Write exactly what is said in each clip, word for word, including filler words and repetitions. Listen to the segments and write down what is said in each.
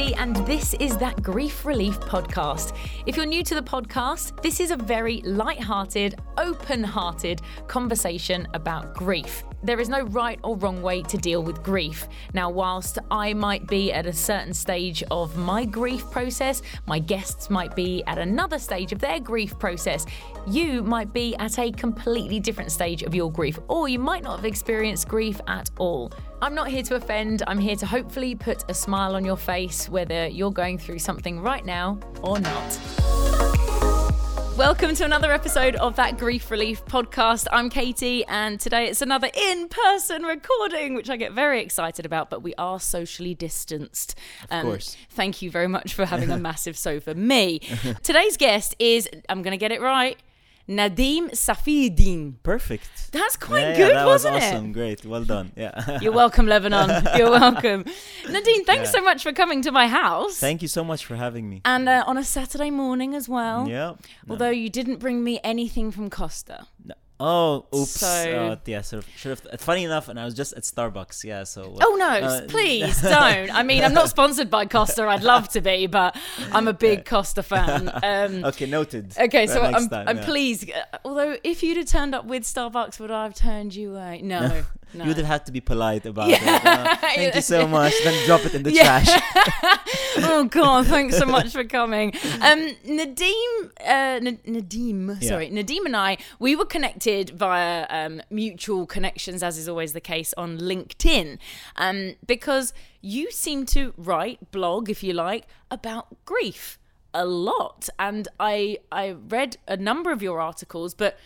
Tracy, and this is That Grief Relief podcast. If you're new to the podcast, this is a very light-hearted, open-hearted conversation about grief. There is no right or wrong way to deal with grief. Now, whilst I might be at a certain stage of my grief process, my guests might be at another stage of their grief process, you might be at a completely different stage of your grief, or you might not have experienced grief at all. I'm not here to offend. I'm here to hopefully put a smile on your face, whether you're going through something right now or not. Welcome to another episode of That Grief Relief podcast. I'm Katie, and today it's another in-person recording, which I get very excited about, but we are socially distanced. Of um, course. Thank you very much for having a massive so for me. Today's guest is, I'm going to get it right, Nadim Safieddine. Perfect. That's quite yeah, good, yeah, that wasn't was awesome. It? Great. Well done. Yeah. You're welcome, Lebanon. You're welcome. Nadim, thanks yeah. so much for coming to my house. Thank you so much for having me. And uh, on a Saturday morning as well. Yeah. Although no. you didn't bring me anything from Costa. No. Oh, oops. So, uh, yeah, sort of, sort of, funny enough, and I was just at Starbucks, yeah, so... Uh, oh, no, uh, please don't. I mean, I'm not sponsored by Costa. I'd love to be, but I'm a big Costa fan. Um, okay, noted. Okay, so I'm, time, I'm yeah. pleased. Although, if you'd have turned up with Starbucks, would I have turned you away? No. no. No. You would have had to be polite about yeah. it. Uh, thank you so much. Then drop it in the yeah. trash. Oh, God. Thanks so much for coming. Um, Nadim, uh, N- Nadim, yeah. sorry. Nadim and I, we were connected via um, mutual connections, as is always the case, on LinkedIn. Um, because you seem to write, blog, if you like, about grief a lot. And I, I read a number of your articles, but...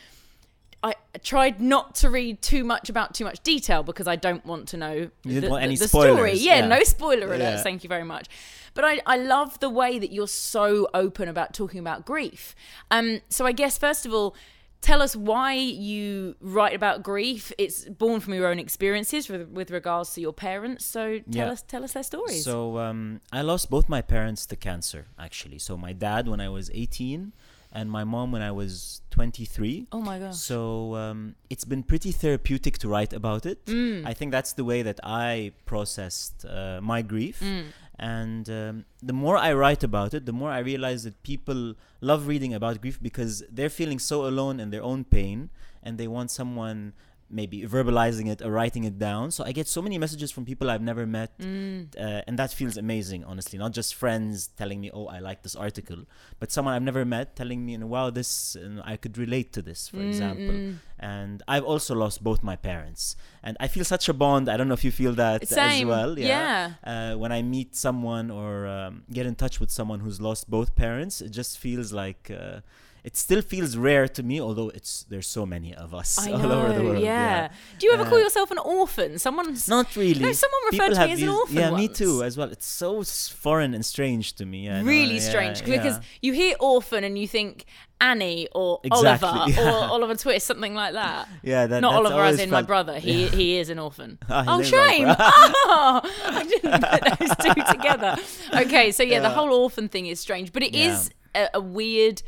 I tried not to read too much about too much detail because I don't want to know you the, want any the story. Yeah, yeah, no spoiler alerts. Yeah. Thank you very much. But I, I love the way that you're so open about talking about grief. Um, so I guess, first of all, tell us why you write about grief. It's born from your own experiences with, with regards to your parents. So tell yeah. us tell us their stories. So um, I lost both my parents to cancer, actually. So my dad when I was eighteen... and my mom when I was twenty-three. Oh my gosh. So um, it's been pretty therapeutic to write about it. Mm. I think that's the way that I processed uh, my grief. Mm. And um, the more I write about it, the more I realize that people love reading about grief because they're feeling so alone in their own pain and they want someone maybe verbalizing it or writing it down. So I get so many messages from people I've never met. Mm. Uh, and that feels amazing, honestly. Not just friends telling me, oh, I like this article, but someone I've never met telling me, wow, this, and I could relate to this, for mm-hmm. example. And I've also lost both my parents. And I feel such a bond. I don't know if you feel that Same. as well. Yeah. yeah. Uh, when I meet someone or um, get in touch with someone who's lost both parents, it just feels like... Uh, It still feels rare to me, although it's there's so many of us I all know, over the world. Yeah. yeah. Do you ever uh, call yourself an orphan? Someone's not really. No, someone referred People to me as used, an orphan. Yeah, once. Me too, as well. It's so foreign and strange to me. Yeah, really no, strange yeah, because yeah. you hear orphan and you think Annie or exactly, Oliver yeah. or Oliver Twist, something like that. Yeah, that, not that's Oliver as in felt, my brother. He yeah. he is an orphan. Oh, oh shame! oh, I didn't put those two together. Okay, so yeah, yeah, the whole orphan thing is strange, but it yeah. is a, a weird.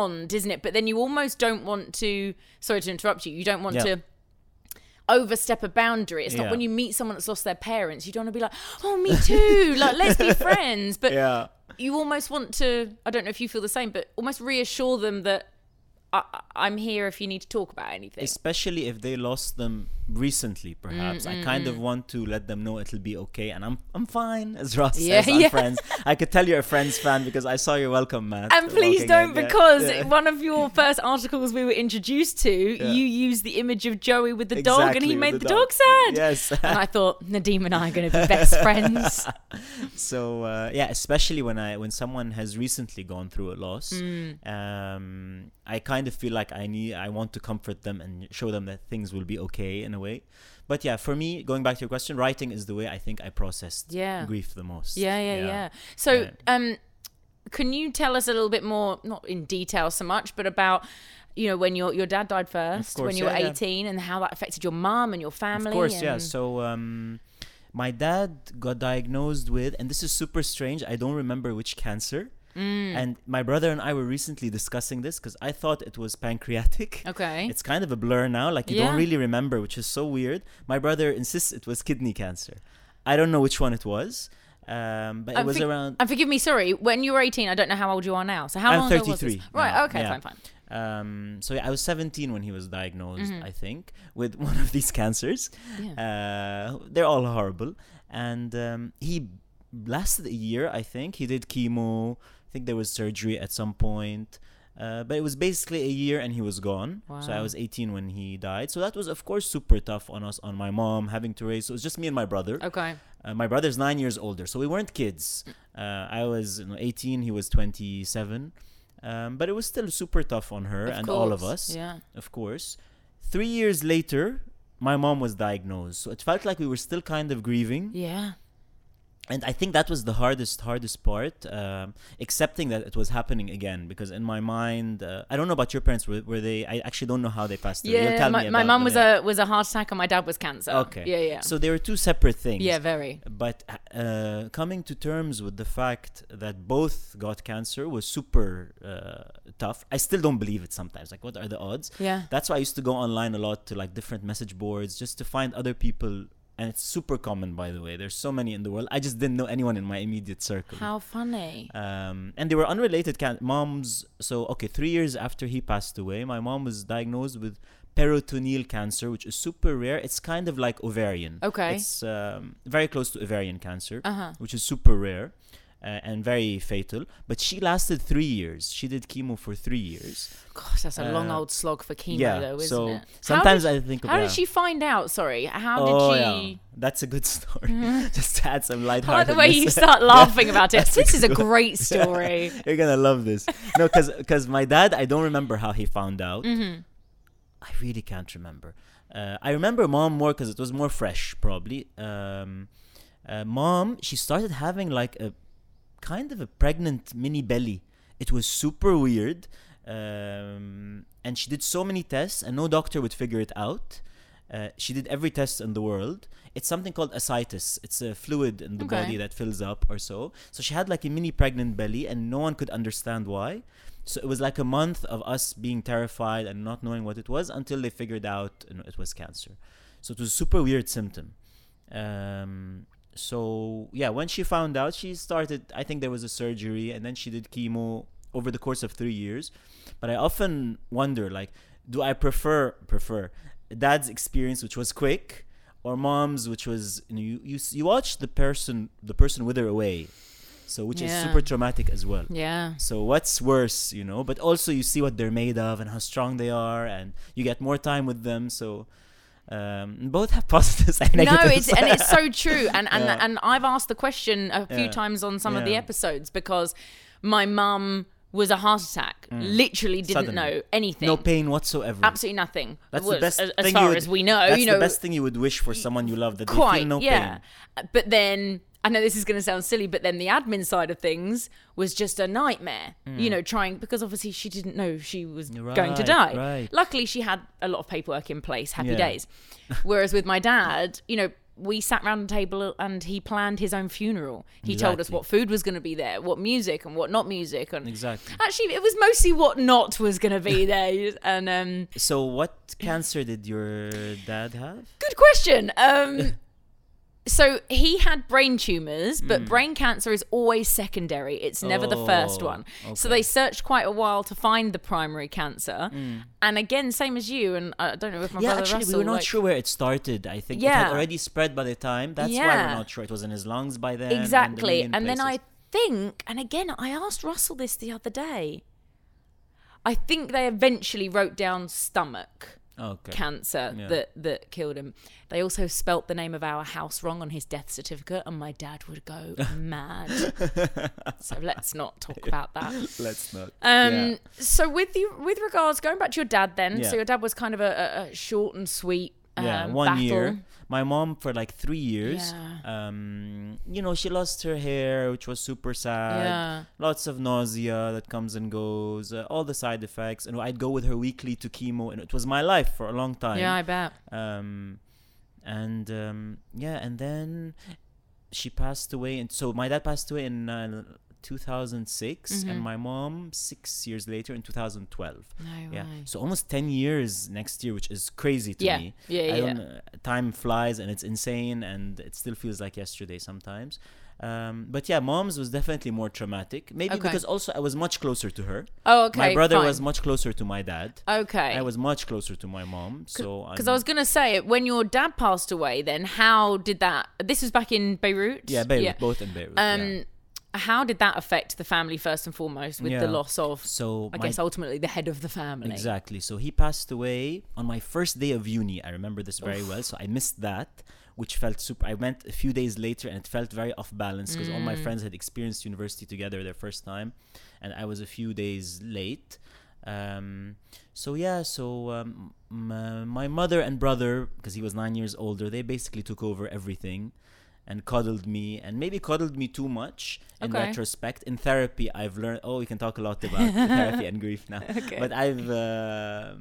Bond, isn't it? But then you almost don't want to, sorry to interrupt you, you don't want yeah. to overstep a boundary. It's yeah. not when you meet someone that's lost their parents, you don't want to be like, oh, me too, like, let's be friends. But yeah. you almost want to, I don't know if you feel the same, but almost reassure them that I- I'm here if you need to talk about anything. Especially if they lost them recently, perhaps. Mm-hmm. I kind of want to let them know it'll be okay. And I'm I'm fine, as Ross yeah, says, I'm yeah. friends. I could tell you're a Friends fan because I saw your welcome mat. And please don't, in. because yeah. one of your first articles we were introduced to, yeah. you used the image of Joey with the exactly, dog and he made the, the dog. dog sad. Yes. And I thought, Nadim and I are going to be best friends. So, uh, yeah, especially when I when someone has recently gone through a loss, mm. um, I kind of feel like I need, I want to comfort them and show them that things will be okay in a way. But yeah, for me, going back to your question, writing is the way I think I processed yeah. grief the most. Yeah, yeah, yeah. yeah. So yeah. Um, can you tell us a little bit more, not in detail so much, but about, you know, when your your dad died first, course, when you yeah, were eighteen yeah. and how that affected your mom and your family? Of course, and... yeah. So um, my dad got diagnosed with, and this is super strange, I don't remember which cancer. Mm. And my brother and I were recently discussing this because I thought it was pancreatic. Okay. It's kind of a blur now. Like you yeah. don't really remember, which is so weird. My brother insists it was kidney cancer. I don't know which one it was. Um, but um, it was for, around... And forgive me, sorry, when you were eighteen, I don't know how old you are now. So how I'm long ago was this? Right, now, okay, yeah. fine, fine. Um, so yeah, I was seventeen when he was diagnosed, mm-hmm. I think, with one of these cancers. Yeah. Uh, they're all horrible. And um, he lasted a year, I think. He did chemo. I think there was surgery at some point. Uh, but it was basically a year and he was gone. Wow. So I was eighteen when he died. So that was, of course, super tough on us, on my mom, having to raise... So it was just me and my brother. Okay. Uh, my brother's nine years older. So we weren't kids. Uh, I was you know, eighteen. He was twenty-seven. Um, but it was still super tough on her of and course. all of us. Yeah. Of course. Three years later, my mom was diagnosed. So it felt like we were still kind of grieving. Yeah. And I think that was the hardest, hardest part, um, accepting that it was happening again. Because in my mind, uh, I don't know about your parents. Were, were they? I actually don't know how they passed away. Yeah, You'll tell my, me my mom was a was a heart attack, and my dad was cancer. Okay, yeah, yeah. So they were two separate things. Yeah, very. But uh, coming to terms with the fact that both got cancer was super uh, tough. I still don't believe it sometimes. Like, what are the odds? Yeah. That's why I used to go online a lot to like different message boards just to find other people. And it's super common, by the way. There's so many in the world. I just didn't know anyone in my immediate circle. How funny. Um, and they were unrelated can- moms. So, okay, three years after he passed away, my mom was diagnosed with peritoneal cancer, which is super rare. It's kind of like ovarian. Okay. It's um, very close to ovarian cancer, uh-huh. which is super rare uh, and very fatal. But she lasted three years. She did chemo for three years. Gosh, that's a uh, long old slog for chemo, yeah, though, isn't so it? Sometimes did, I think about... How did she find out? Sorry, how oh, did she... Yeah. That's a good story. Mm-hmm. Just to add some lightheartedness. I like the way you start laughing about it. This is a great story. Yeah. You're going to love this. No, because because my dad, I don't remember how he found out. Mm-hmm. I really can't remember. Uh, I remember mom more because it was more fresh, probably. Um, uh, mom, she started having like a kind of a pregnant mini belly. It was super weird. Um, and she did so many tests and no doctor would figure it out. Uh, she did every test in the world. It's something called ascitis. It's a fluid in the okay. body that fills up or so. So she had like a mini pregnant belly and no one could understand why. So it was like a month of us being terrified and not knowing what it was until they figured out you know, it was cancer. So it was a super weird symptom. Um, so yeah, when she found out, she started, I think there was a surgery and then she did chemo over the course of three years. But I often wonder, like, do I prefer prefer dad's experience, which was quick, or mom's, which was, you know, you, you, you watch the person the person wither away, so which yeah. is super traumatic as well. Yeah. So what's worse, you know? But also you see what they're made of and how strong they are, and you get more time with them. So um, both have positives and negatives. No, it's, and it's so true. And and, yeah. and I've asked the question a few yeah. times on some yeah. of the episodes because my mum was a heart attack. Mm. Literally didn't Suddenly. know anything. No pain whatsoever. Absolutely nothing. That's was, the best as, thing as far you would, as we know. That's you know, the best thing you would wish for someone you love, that quite, they feel no yeah. pain. But then, I know this is going to sound silly, but then the admin side of things was just a nightmare. Mm. You know, trying, because obviously she didn't know she was right, going to die. Right. Luckily, she had a lot of paperwork in place. Happy yeah. days. Whereas with my dad, you know, we sat round the table and he planned his own funeral. He exactly. told us what food was going to be there, what music and what not music. And exactly. Actually, it was mostly what not was going to be there. And um, so what cancer did your dad have? Good question. Um, so he had brain tumours, but mm. brain cancer is always secondary. It's never oh, the first one. Okay. So they searched quite a while to find the primary cancer. Mm. And again, same as you, and I don't know if my yeah, brother actually, Russell... Yeah, actually, we were not like, sure where it started, I think. Yeah. It had already spread by the time. That's yeah. why we're not sure. It was in his lungs by then. Exactly. And, and then I think, and again, I asked Russell this the other day. I think they eventually wrote down stomach okay. cancer yeah. that, that killed him. They also spelt the name of our house wrong on his death certificate, and my dad would go mad. So let's not talk about that. Let's not. Um. Yeah. So with you, with regards, going back to your dad then, yeah. so your dad was kind of a, a short and sweet um, yeah, one battle. year. My mom for like three years. Yeah. Um. You know, she lost her hair, which was super sad. Yeah. Lots of nausea that comes and goes. Uh, all the side effects. And I'd go with her weekly to chemo, and it was my life for a long time. Yeah, I bet. Um. And um, yeah, and then she passed away. And so my dad passed away in uh, two thousand six mm-hmm. and my mom six years later in two thousand twelve. No yeah. way. So almost ten years next year, which is crazy to yeah. me. Yeah, yeah, I don't, yeah. Uh, time flies and it's insane and it still feels like yesterday sometimes. Um, but yeah, mom's was definitely more traumatic. Maybe okay. because also I was much closer to her. Oh, okay. My brother fine. was much closer to my dad. Okay. I was much closer to my mom. So because I was gonna say, when your dad passed away, then how did that? This was back in Beirut. Yeah, Beirut. Yeah. Both in Beirut. Um, yeah. How did that affect the family first and foremost with yeah. the loss of, so I my, guess, ultimately the head of the family? Exactly. So he passed away on my first day of uni. I remember this very Oof. well. So I missed that, which felt super. I went a few days later and it felt very off balance because mm. all my friends had experienced university together their first time. And I was a few days late. Um, so yeah, so um, my, my mother and brother, because he was nine years older, they basically took over everything. And coddled me, and maybe coddled me too much in okay. retrospect. In therapy, I've learned, oh, we can talk a lot about therapy and grief now. Okay. But I've, uh,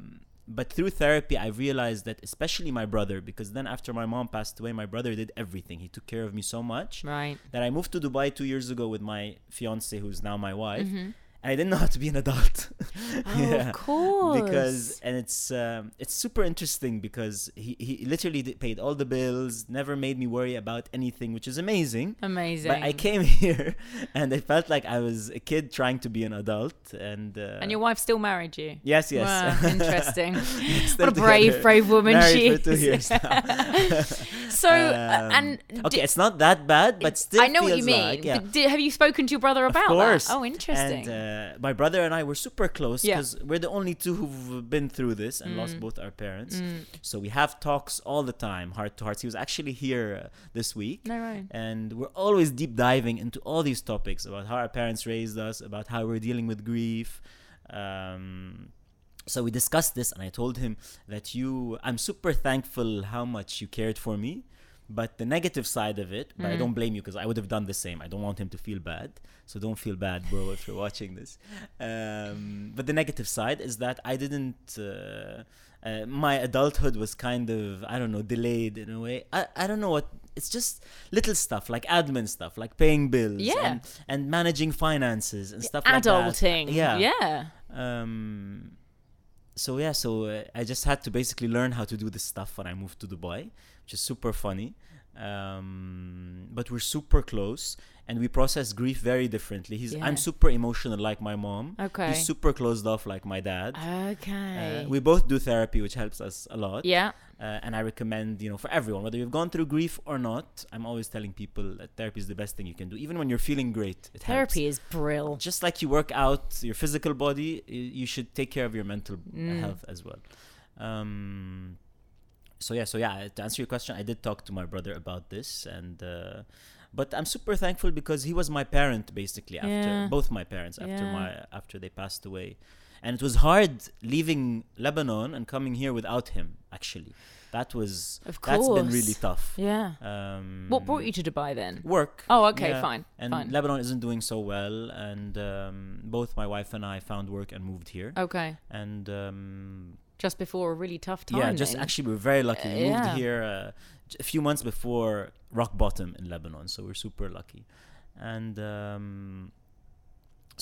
but through therapy, I've realized that especially my brother, because then after my mom passed away, my brother did everything. He took care of me so much right. that I moved to Dubai two years ago with my fiance, who's now my wife. Mm-hmm. I didn't know how to be an adult. Oh, yeah. Of course. Because, and it's um, it's super interesting because he, he literally did, paid all the bills, never made me worry about anything, which is amazing. Amazing. But I came here and I felt like I was a kid trying to be an adult. And uh, and your wife still married you? Yes, yes. Wow, interesting. What a brave, brave woman married she is. For two years now. So, um, and... Okay, d- it's not that bad, but still I know feels what you mean. Like, yeah. But did, have you spoken to your brother about that? Of course. That? Oh, interesting. And, uh, Uh, my brother and I were super close because yeah. we're the only two who've been through this and mm. lost both our parents. Mm. So we have talks all the time, heart to hearts. He was actually here uh, this week. No, right. And we're always deep diving into all these topics about how our parents raised us, about how we're dealing with grief. Um, so we discussed this and I told him that you, I'm super thankful how much you cared for me. But the negative side of it, but mm. I don't blame you because I would have done the same. I don't want him to feel bad. So don't feel bad, bro, if you're watching this. Um, but the negative side is that I didn't... Uh, uh, my adulthood was kind of, I don't know, delayed in a way. I, I don't know what... It's just little stuff, like admin stuff, like paying bills. Yeah. And, and managing finances and stuff Adulting. Like that. Adulting. Yeah. Yeah. Um, so, yeah, so uh, I just had to basically learn how to do this stuff when I moved to Dubai. Which is super funny. Um, but we're super close and we process grief very differently. He's yeah. I'm super emotional like my mom. Okay. He's super closed off like my dad. Okay. Uh, we both do therapy, which helps us a lot. Yeah. Uh, and I recommend, you know, for everyone, whether you've gone through grief or not, I'm always telling people that therapy is the best thing you can do. Even when you're feeling great, it helps. Therapy is brill. Just like you work out your physical body, you should take care of your mental mm. health as well. Um So yeah, so yeah, to answer your question, I did talk to my brother about this, and uh, but I'm super thankful because he was my parent basically after yeah. both my parents after yeah. my after they passed away, and it was hard leaving Lebanon and coming here without him. Actually, that was of course. That's been really tough. Yeah. Um, what brought you to Dubai then? Work. Oh, okay, yeah. fine. And fine. Lebanon isn't doing so well, and um, both my wife and I found work and moved here. Okay. And. Um, Just before a really tough time. Yeah, just then. Actually we were very lucky. We uh, moved yeah. here uh, a few months before rock bottom in Lebanon, so we're super lucky. And um,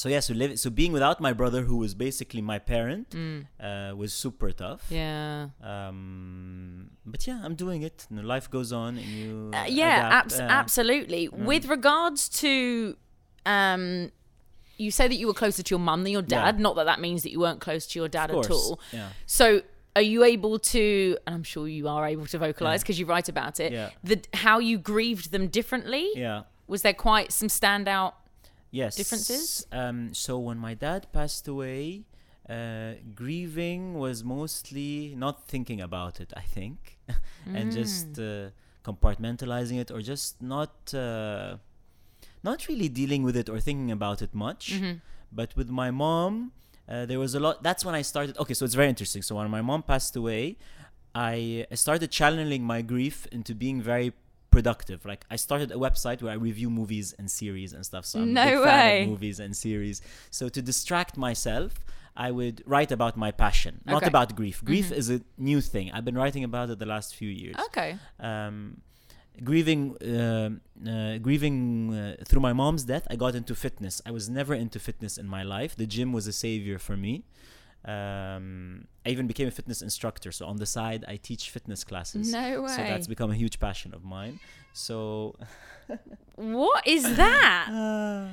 so yeah, so live, so being without my brother, who was basically my parent, mm. uh, was super tough. Yeah. Um, but yeah, I'm doing it. You know, life goes on, and you. Uh, yeah, abs- uh, absolutely. Mm. With regards to. Um, You say that you were closer to your mum than your dad. Yeah. Not that that means that you weren't close to your dad at all. Yeah. So are you able to, and I'm sure you are able to vocalize because yeah. you write about it, yeah. the, how you grieved them differently? Yeah. Was there quite some standout yes. differences? Um, so when my dad passed away, uh, grieving was mostly not thinking about it, I think, and mm. just uh, compartmentalizing it or just not... Uh, Not really dealing with it or thinking about it much. Mm-hmm. But with my mom, uh, there was a lot. That's when I started. Okay, so it's very interesting. So when my mom passed away, I started channeling my grief into being very productive. Like I started a website where I review movies and series and stuff. So I'm no a big way. fan of movies and series. So to distract myself, I would write about my passion, not okay. about grief. Grief mm-hmm. is a new thing. I've been writing about it the last few years. Okay. Um, Grieving, uh, uh, grieving uh, through my mom's death, I got into fitness. I was never into fitness in my life. The gym was a savior for me. Um, I even became a fitness instructor. So on the side, I teach fitness classes. No way. So that's become a huge passion of mine. So... What is that? Uh,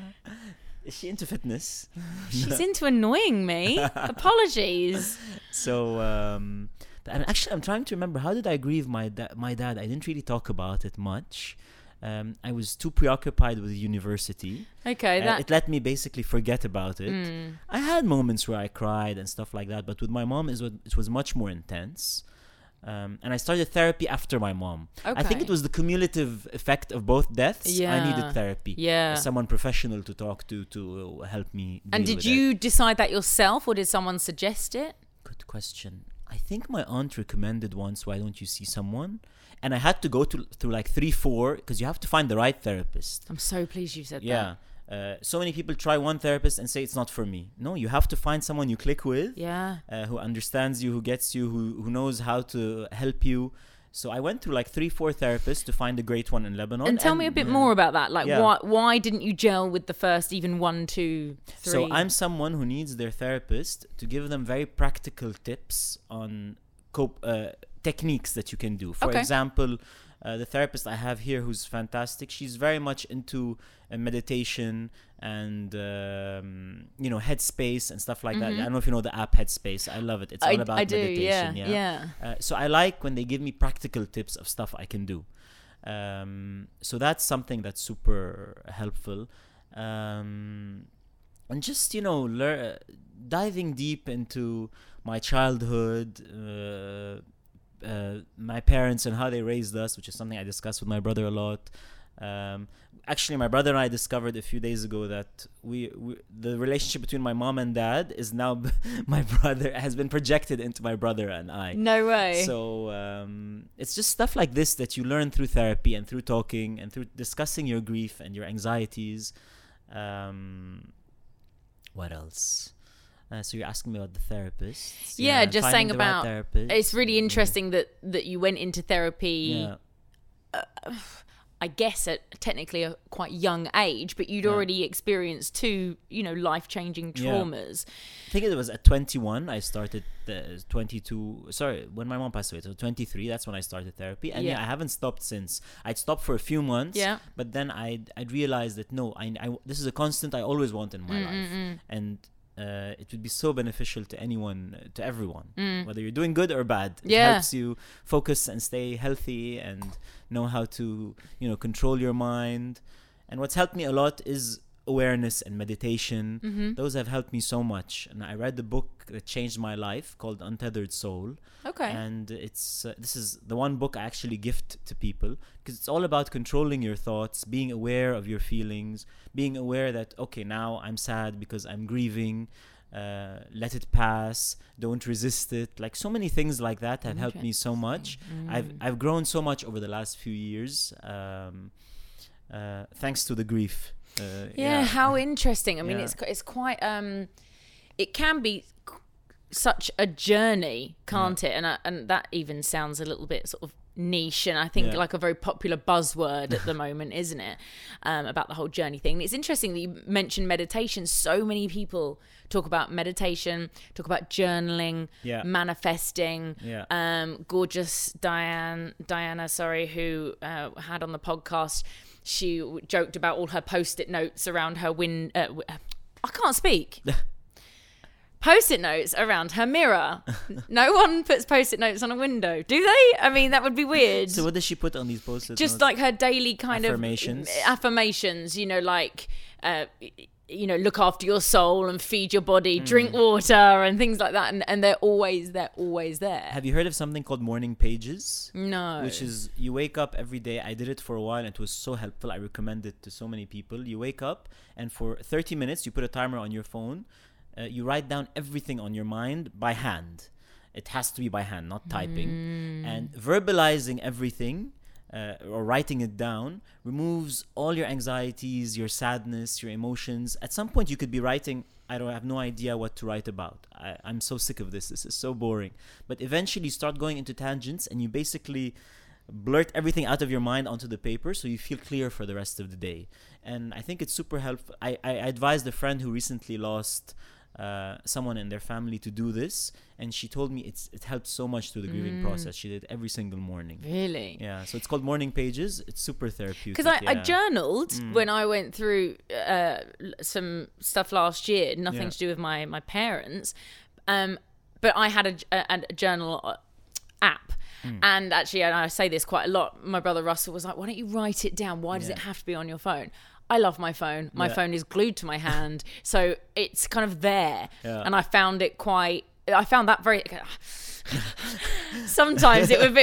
is she into fitness? She's into annoying me. Apologies. So... Um, and actually, I'm trying to remember, how did I grieve my, da- my dad? I didn't really talk about it much. Um, I was too preoccupied with university. Okay. That... Uh, it let me basically forget about it. Mm. I had moments where I cried and stuff like that, but with my mom, it was much more intense. Um, and I started therapy after my mom. Okay. I think it was the cumulative effect of both deaths. Yeah. I needed therapy. Yeah. As someone professional to talk to, to help me deal. And did with you it. decide that yourself, or did someone suggest it? Good question. I think my aunt recommended once, why don't you see someone? And I had to go to, through like three, four, because you have to find the right therapist. I'm so pleased you said yeah. that. Yeah. Uh, so many people try one therapist and say, it's not for me. No, you have to find someone you click with. Yeah. Uh, who understands you, who gets you, who, who knows how to help you. So I went through like three, four therapists to find a great one in Lebanon. And tell and, me a bit yeah. more about that. Like, yeah. why, why didn't you gel with the first, even one, two, three? So I'm someone who needs their therapist to give them very practical tips on cope uh, techniques that you can do. For okay. example, uh, the therapist I have here, who's fantastic, she's very much into uh, meditation and, um, you know, Headspace and stuff like mm-hmm. that. I don't know if you know the app Headspace. I love it. It's I, all about I meditation. Do, yeah, yeah. yeah. Uh, so I like when they give me practical tips of stuff I can do. Um, so that's something that's super helpful. Um, and just, you know, lear- diving deep into my childhood, uh, uh, my parents and how they raised us, which is something I discuss with my brother a lot. Um, actually, my brother and I discovered a few days ago that we, we the relationship between my mom and dad is now b- my brother has been projected into my brother and I. No way. So um, it's just stuff like this that you learn through therapy and through talking and through discussing your grief and your anxieties. Um, what else? Uh, so you're asking me about the therapists. Yeah, yeah just saying about right it's really interesting yeah. that, that you went into therapy. Yeah. Uh, I guess at technically a quite young age, but you'd yeah. already experienced two, you know, life-changing traumas. Yeah. I think it was at twenty-one I started the twenty-two. Sorry, when my mom passed away, so twenty-three. That's when I started therapy, and yeah. yeah, I haven't stopped since. I'd stopped for a few months, yeah. but then I'd I'd realized that no, I, I this is a constant I always want in my mm-hmm. life, and. Uh, it would be so beneficial to anyone, uh, to everyone, mm. whether you're doing good or bad. It yeah. helps you focus and stay healthy and know how to, you know, control your mind. And what's helped me a lot is awareness and meditation. Mm-hmm. Those have helped me so much. And I read the book that changed my life called Untethered Soul. Okay. And it's uh, this is the one book I actually gift to people, because it's all about controlling your thoughts, being aware of your feelings, being aware that, okay, now I'm sad because I'm grieving. Uh, let it pass. Don't resist it. Like, so many things like that have helped me so much. Mm. I've I've grown so much over the last few years, um, uh, thanks to the grief. Uh, yeah, yeah, how interesting. I mean, yeah. it's it's quite, um, it can be c- such a journey, can't yeah. it? And I, and that even sounds a little bit sort of niche, and I think yeah. like a very popular buzzword at the moment, isn't it? Um, about the whole journey thing. It's interesting that you mentioned meditation. So many people talk about meditation, talk about journaling, yeah. manifesting. Yeah. Um, gorgeous Diane, Diana, sorry, who uh, had on the podcast. She joked about all her post-it notes around her win. Uh, I can't speak. Post-it notes around her mirror. No one puts post-it notes on a window, do they? I mean, that would be weird. So what does she put on these post-it notes? Just like her daily kind affirmations. of affirmations, you know, like, uh, you know, look after your soul and feed your body, mm. drink water and things like that. And, and they're always, they're always there. Have you heard of something called morning pages? No. Which is, you wake up every day. I did it for a while. And it was so helpful. I recommend it to so many people. You wake up and for thirty minutes, you put a timer on your phone. Uh, you write down everything on your mind by hand. It has to be by hand, not typing. Mm. And verbalizing everything. Uh, or writing it down removes all your anxieties, your sadness, your emotions. At some point you could be writing, I don't I have no idea what to write about. I, I'm so sick of this. This is so boring. But eventually you start going into tangents and you basically blurt everything out of your mind onto the paper so you feel clear for the rest of the day. And I think it's super helpful. I, I advised a friend who recently lost uh, someone in their family to do this, and she told me it's it helped so much through the grieving mm. process. She did every single morning. Really? Yeah. So it's called Morning Pages. It's super therapeutic. Because I, yeah. I journaled mm. when I went through uh, some stuff last year, nothing yeah. to do with my my parents, um, but I had a, a, a journal app. Mm. And actually, and I say this quite a lot, my brother Russell was like, why don't you write it down? Why does yeah. it have to be on your phone? I love my phone. My yeah. phone is glued to my hand. So it's kind of there. Yeah. And I found it quite, I found that very, sometimes it would be,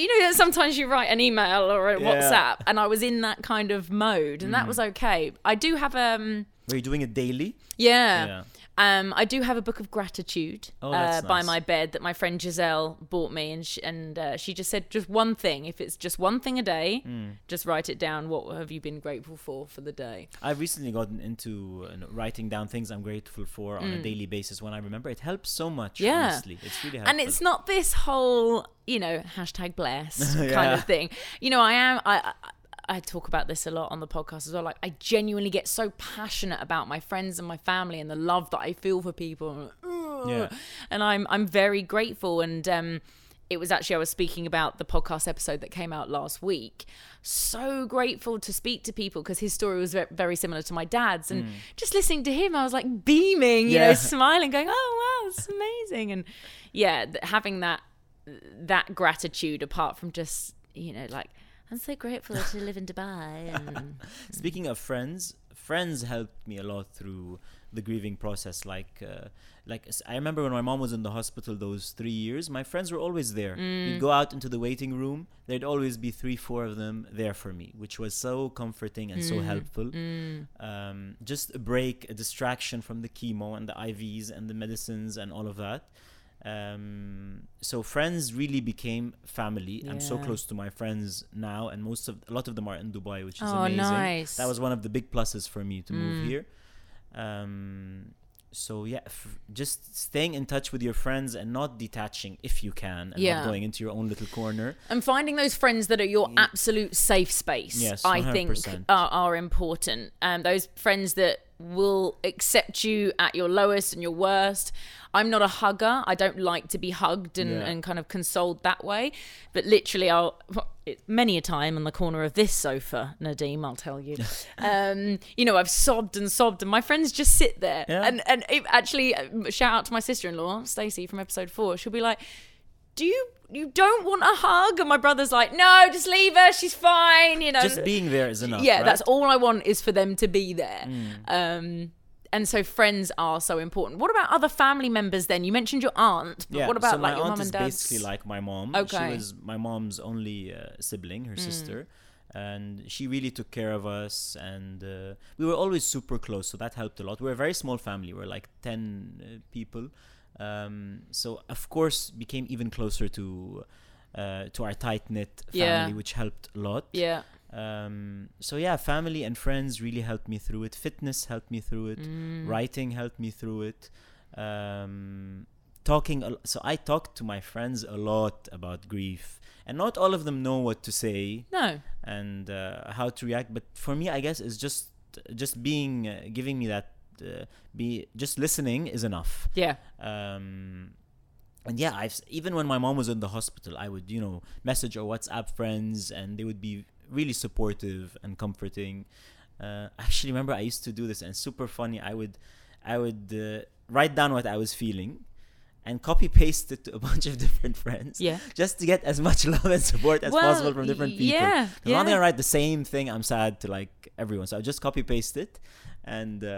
you know, sometimes you write an email or a yeah. WhatsApp, and I was in that kind of mode, and mm. that was okay. I do have, um. Were you doing it daily? Yeah. Yeah. Um, I do have a book of gratitude oh, uh, by nice. my bed that my friend Giselle bought me, and she, and uh, she just said just one thing. If it's just one thing a day, mm. just write it down. What have you been grateful for for the day? I've recently gotten into uh, writing down things I'm grateful for mm. on a daily basis. When I remember, it helps so much. Yeah, honestly. It's really helpful. And it's not this whole, you know, hashtag blessed yeah. kind of thing. You know, I am. I, I I talk about this a lot on the podcast as well. Like, I genuinely get so passionate about my friends and my family and the love that I feel for people. Yeah. And I'm I'm very grateful. And um, it was actually, I was speaking about the podcast episode that came out last week. So grateful to speak to people, because his story was very similar to my dad's. And mm. just listening to him, I was like beaming, yeah. you know, smiling, going, oh, wow, that's amazing. And yeah, having that that gratitude apart from just, you know, like, I'm so grateful to live in Dubai. And speaking of friends, friends helped me a lot through the grieving process. Like, uh, like I remember when my mom was in the hospital those three years, my friends were always there. Mm. We'd go out into the waiting room. There'd always be three, four of them there for me, which was so comforting and mm. so helpful. Mm. Um, just a break, a distraction from the chemo and the I Vs and the medicines and all of that. Um, so friends really became family. Yeah. I'm so close to my friends now, and most of a lot of them are in Dubai, which is oh, amazing. Nice. That was one of the big pluses for me to mm. move here. Um, so yeah, f- just staying in touch with your friends and not detaching if you can, and yeah. not going into your own little corner. And finding those friends that are your absolute safe space, yes, I think are, are important. Um, those friends that will accept you at your lowest and your worst. I'm not a hugger. I don't like to be hugged and, yeah. and kind of consoled that way. But literally, I'll many a time on the corner of this sofa, Nadim, I'll tell you. um, you know, I've sobbed and sobbed, and my friends just sit there. Yeah. And and it, actually, shout out to my sister-in-law, Stacey, from episode four. She'll be like, do you you don't want a hug? And my brother's like, no, just leave her, she's fine, you know. Just being there is enough. Yeah, right? That's all I want, is for them to be there. Mm. Um, and so friends are so important. What about other family members then? You mentioned your aunt, but yeah, what about so like your mum and dad? My aunt is basically like my mom. Okay. She was my mom's only uh, sibling, her mm. sister. And she really took care of us, and uh, we were always super close, so that helped a lot. We're a very small family. We're like ten uh, people. Um, so of course became even closer to uh, to our tight-knit family, yeah. which helped a lot. Yeah. Um, so yeah, family and friends really helped me through it. Fitness helped me through it. Mm. Writing helped me through it. Um, talking. Al- so I talked to my friends a lot about grief, and not all of them know what to say. No. And uh, how to react. But for me, I guess it's just just being uh, giving me that. Uh, be just listening is enough. Yeah. Um, and yeah, I've even when my mom was in the hospital, I would, you know, message or WhatsApp friends, and they would be really supportive and comforting. Uh, actually, remember I used to do this, and super funny. I would, I would uh, write down what I was feeling, and copy paste it to a bunch of different friends, yeah. just to get as much love and support as well, possible from different people. Yeah, yeah. I'm not gonna write the same thing. I'm sad to like everyone, so I just copy paste it. And uh,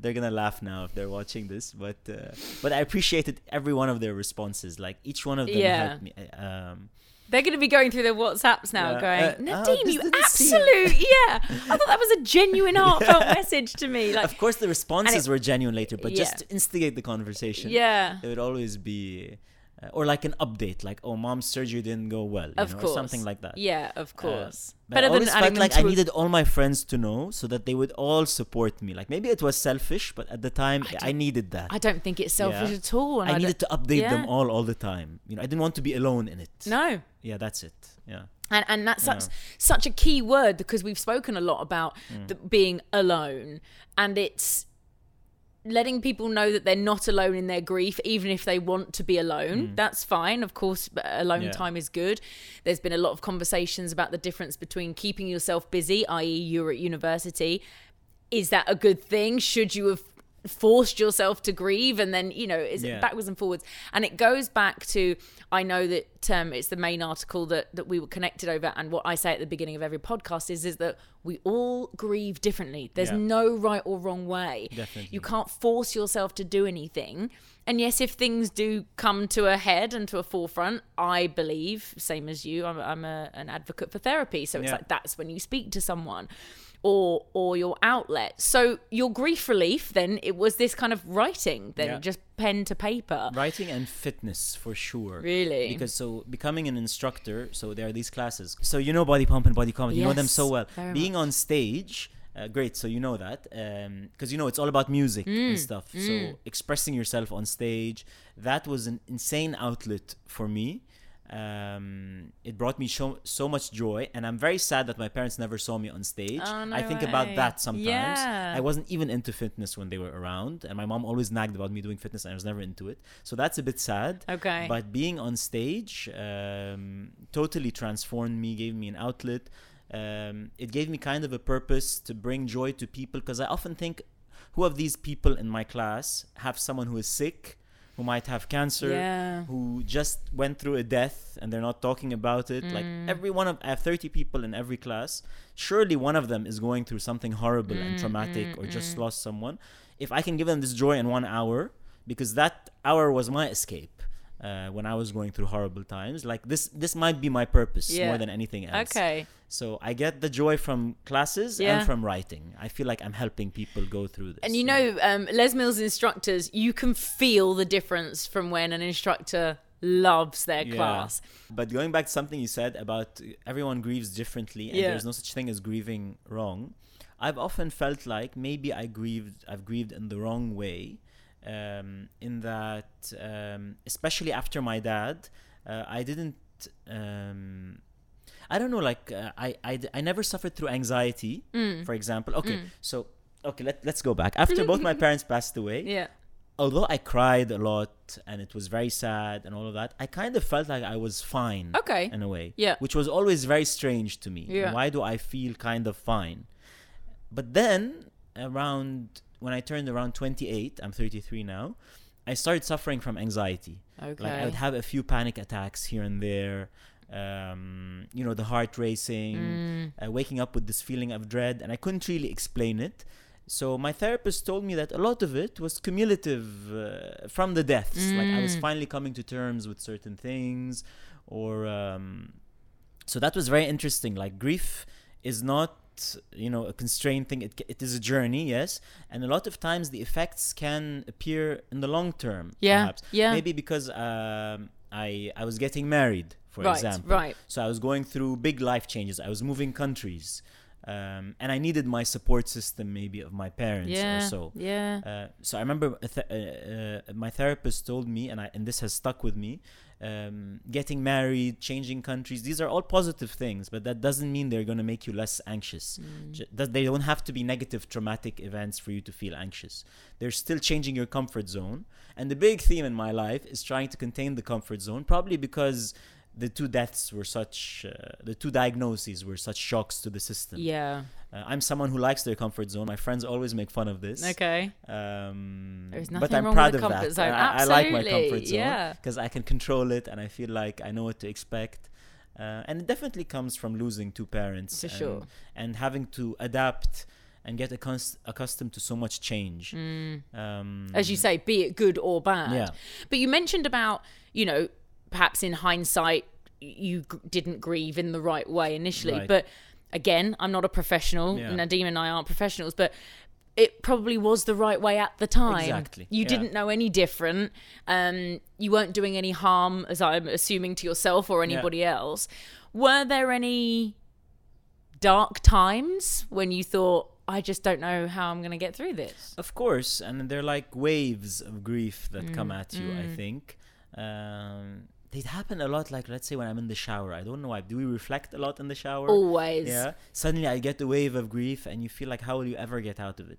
they're gonna laugh now if they're watching this, but uh, but I appreciated every one of their responses. Like each one of them yeah. helped me. Um, they're gonna be going through their WhatsApps now, yeah, going, uh, Nadim, oh, you absolute, yeah. I thought that was a genuine heartfelt yeah. message to me. Like, of course, the responses it, were genuine later, but yeah. just to instigate the conversation. Yeah, it would always be, uh, or like an update, like, oh, mom's surgery didn't go well, you of know, course, or something like that. Yeah, of course. Uh, But Better I always than felt like I needed all my friends to know so that they would all support me. Like maybe it was selfish, but at the time I, I needed that. I don't think it's selfish yeah. at all. And I, I needed to update yeah. them all all the time. You know, I didn't want to be alone in it. No. Yeah, that's it. Yeah. And and that's yeah. such such a key word, because we've spoken a lot about mm. the, being alone, and it's letting people know that they're not alone in their grief, even if they want to be alone. Mm. That's fine. Of course, alone yeah. time is good. There's been a lot of conversations about the difference between keeping yourself busy, that is you're at university. Is that a good thing? Should you have forced yourself to grieve? And then, you know, is yeah. it backwards and forwards? And it goes back to, I know that um, it's the main article that, that we were connected over. And what I say at the beginning of every podcast is, is that we all grieve differently. There's yeah. no right or wrong way. Definitely. You can't force yourself to do anything. And yes, if things do come to a head and to a forefront, I believe, same as you, I'm, I'm a, an advocate for therapy. So it's yeah. like, that's when you speak to someone. or or your outlet. So your grief relief then, it was this kind of writing then, yeah. just pen to paper. Writing and fitness for sure. Really? Because so becoming an instructor, so there are these classes. So you know Body Pump and Body Combat, yes, you know them so well. Being much. On stage, uh, great, so you know that. Um, because you know it's all about music mm. and stuff. Mm. So expressing yourself on stage, that was an insane outlet for me. Um, it brought me so, so much joy, and I'm very sad that my parents never saw me on stage. Oh, no I think way. About that sometimes. Yeah. I wasn't even into fitness when they were around, and my mom always nagged about me doing fitness, and I was never into it. So that's a bit sad. Okay. But being on stage um, totally transformed me, gave me an outlet. Um, it gave me kind of a purpose to bring joy to people, because I often think, who of these people in my class have someone who is sick, who might have cancer, yeah. who just went through a death and they're not talking about it. Mm. Like every one of, I have thirty people in every class. Surely one of them is going through something horrible mm, and traumatic mm, or just mm. lost someone. If I can give them this joy in one hour, because that hour was my escape uh, when I was going through horrible times. Like this, this might be my purpose yeah. more than anything else. Okay. So I get the joy from classes yeah. and from writing. I feel like I'm helping people go through this. And you know, yeah. um, Les Mills instructors, you can feel the difference from when an instructor loves their yeah. class. But going back to something you said about everyone grieves differently and yeah. there's no such thing as grieving wrong. I've often felt like maybe I grieved, I've grieved in the wrong way. Um, in that, um, especially after my dad, uh, I didn't... Um, I don't know, like, uh, I, I, I never suffered through anxiety, mm. for example. Okay, mm. so, okay, let, let's go back. After both my parents passed away, yeah. although I cried a lot and it was very sad and all of that, I kind of felt like I was fine okay. in a way, yeah. which was always very strange to me. Yeah. Why do I feel kind of fine? But then, around when I turned around twenty-eight, I'm thirty-three now, I started suffering from anxiety. Okay. Like, I would have a few panic attacks here and there. Um, you know, the heart racing, mm. uh, waking up with this feeling of dread, and I couldn't really explain it. So my therapist told me that a lot of it was cumulative uh, from the deaths. Mm. Like I was finally coming to terms with certain things, or um, so that was very interesting. Like grief is not, you know, a constrained thing. It it is a journey, yes, and a lot of times the effects can appear in the long term. Yeah, perhaps. yeah. Maybe because um, I I was getting married. For right, example. Right. So I was going through big life changes. I was moving countries. Um, and I needed my support system, maybe of my parents yeah, or so. Yeah. Uh, so I remember th- uh, uh, my therapist told me, and I and this has stuck with me, um, getting married, changing countries, these are all positive things, but that doesn't mean they're going to make you less anxious. Mm. J- that they don't have to be negative, traumatic events for you to feel anxious. They're still changing your comfort zone. And the big theme in my life is trying to contain the comfort zone, probably because... The two deaths were such, uh, the two diagnoses were such shocks to the system. Yeah. Uh, I'm someone who likes their comfort zone. My friends always make fun of this. Okay. Um, There's nothing but I'm wrong proud with the of comfort that. Zone. I, I like my comfort zone because yeah. I can control it and I feel like I know what to expect. Uh, and it definitely comes from losing two parents. For and, sure. And having to adapt and get accustomed, accustomed to so much change. Mm. Um, As you say, be it good or bad. Yeah. But you mentioned about, you know, perhaps in hindsight, you g- didn't grieve in the right way initially. Right. But again, I'm not a professional. Yeah. Nadim and I aren't professionals, but it probably was the right way at the time. Exactly. You yeah. didn't know any different. Um, you weren't doing any harm, as I'm assuming, to yourself or anybody yeah. else. Were there any dark times when you thought, I just don't know how I'm going to get through this? Of course. And they're like waves of grief that mm. come at you, mm. I think. Um, they'd happen a lot, like, let's say when I'm in the shower. I don't know why. Do we reflect a lot in the shower? Always. Yeah. Suddenly I get a wave of grief and you feel like, how will you ever get out of it?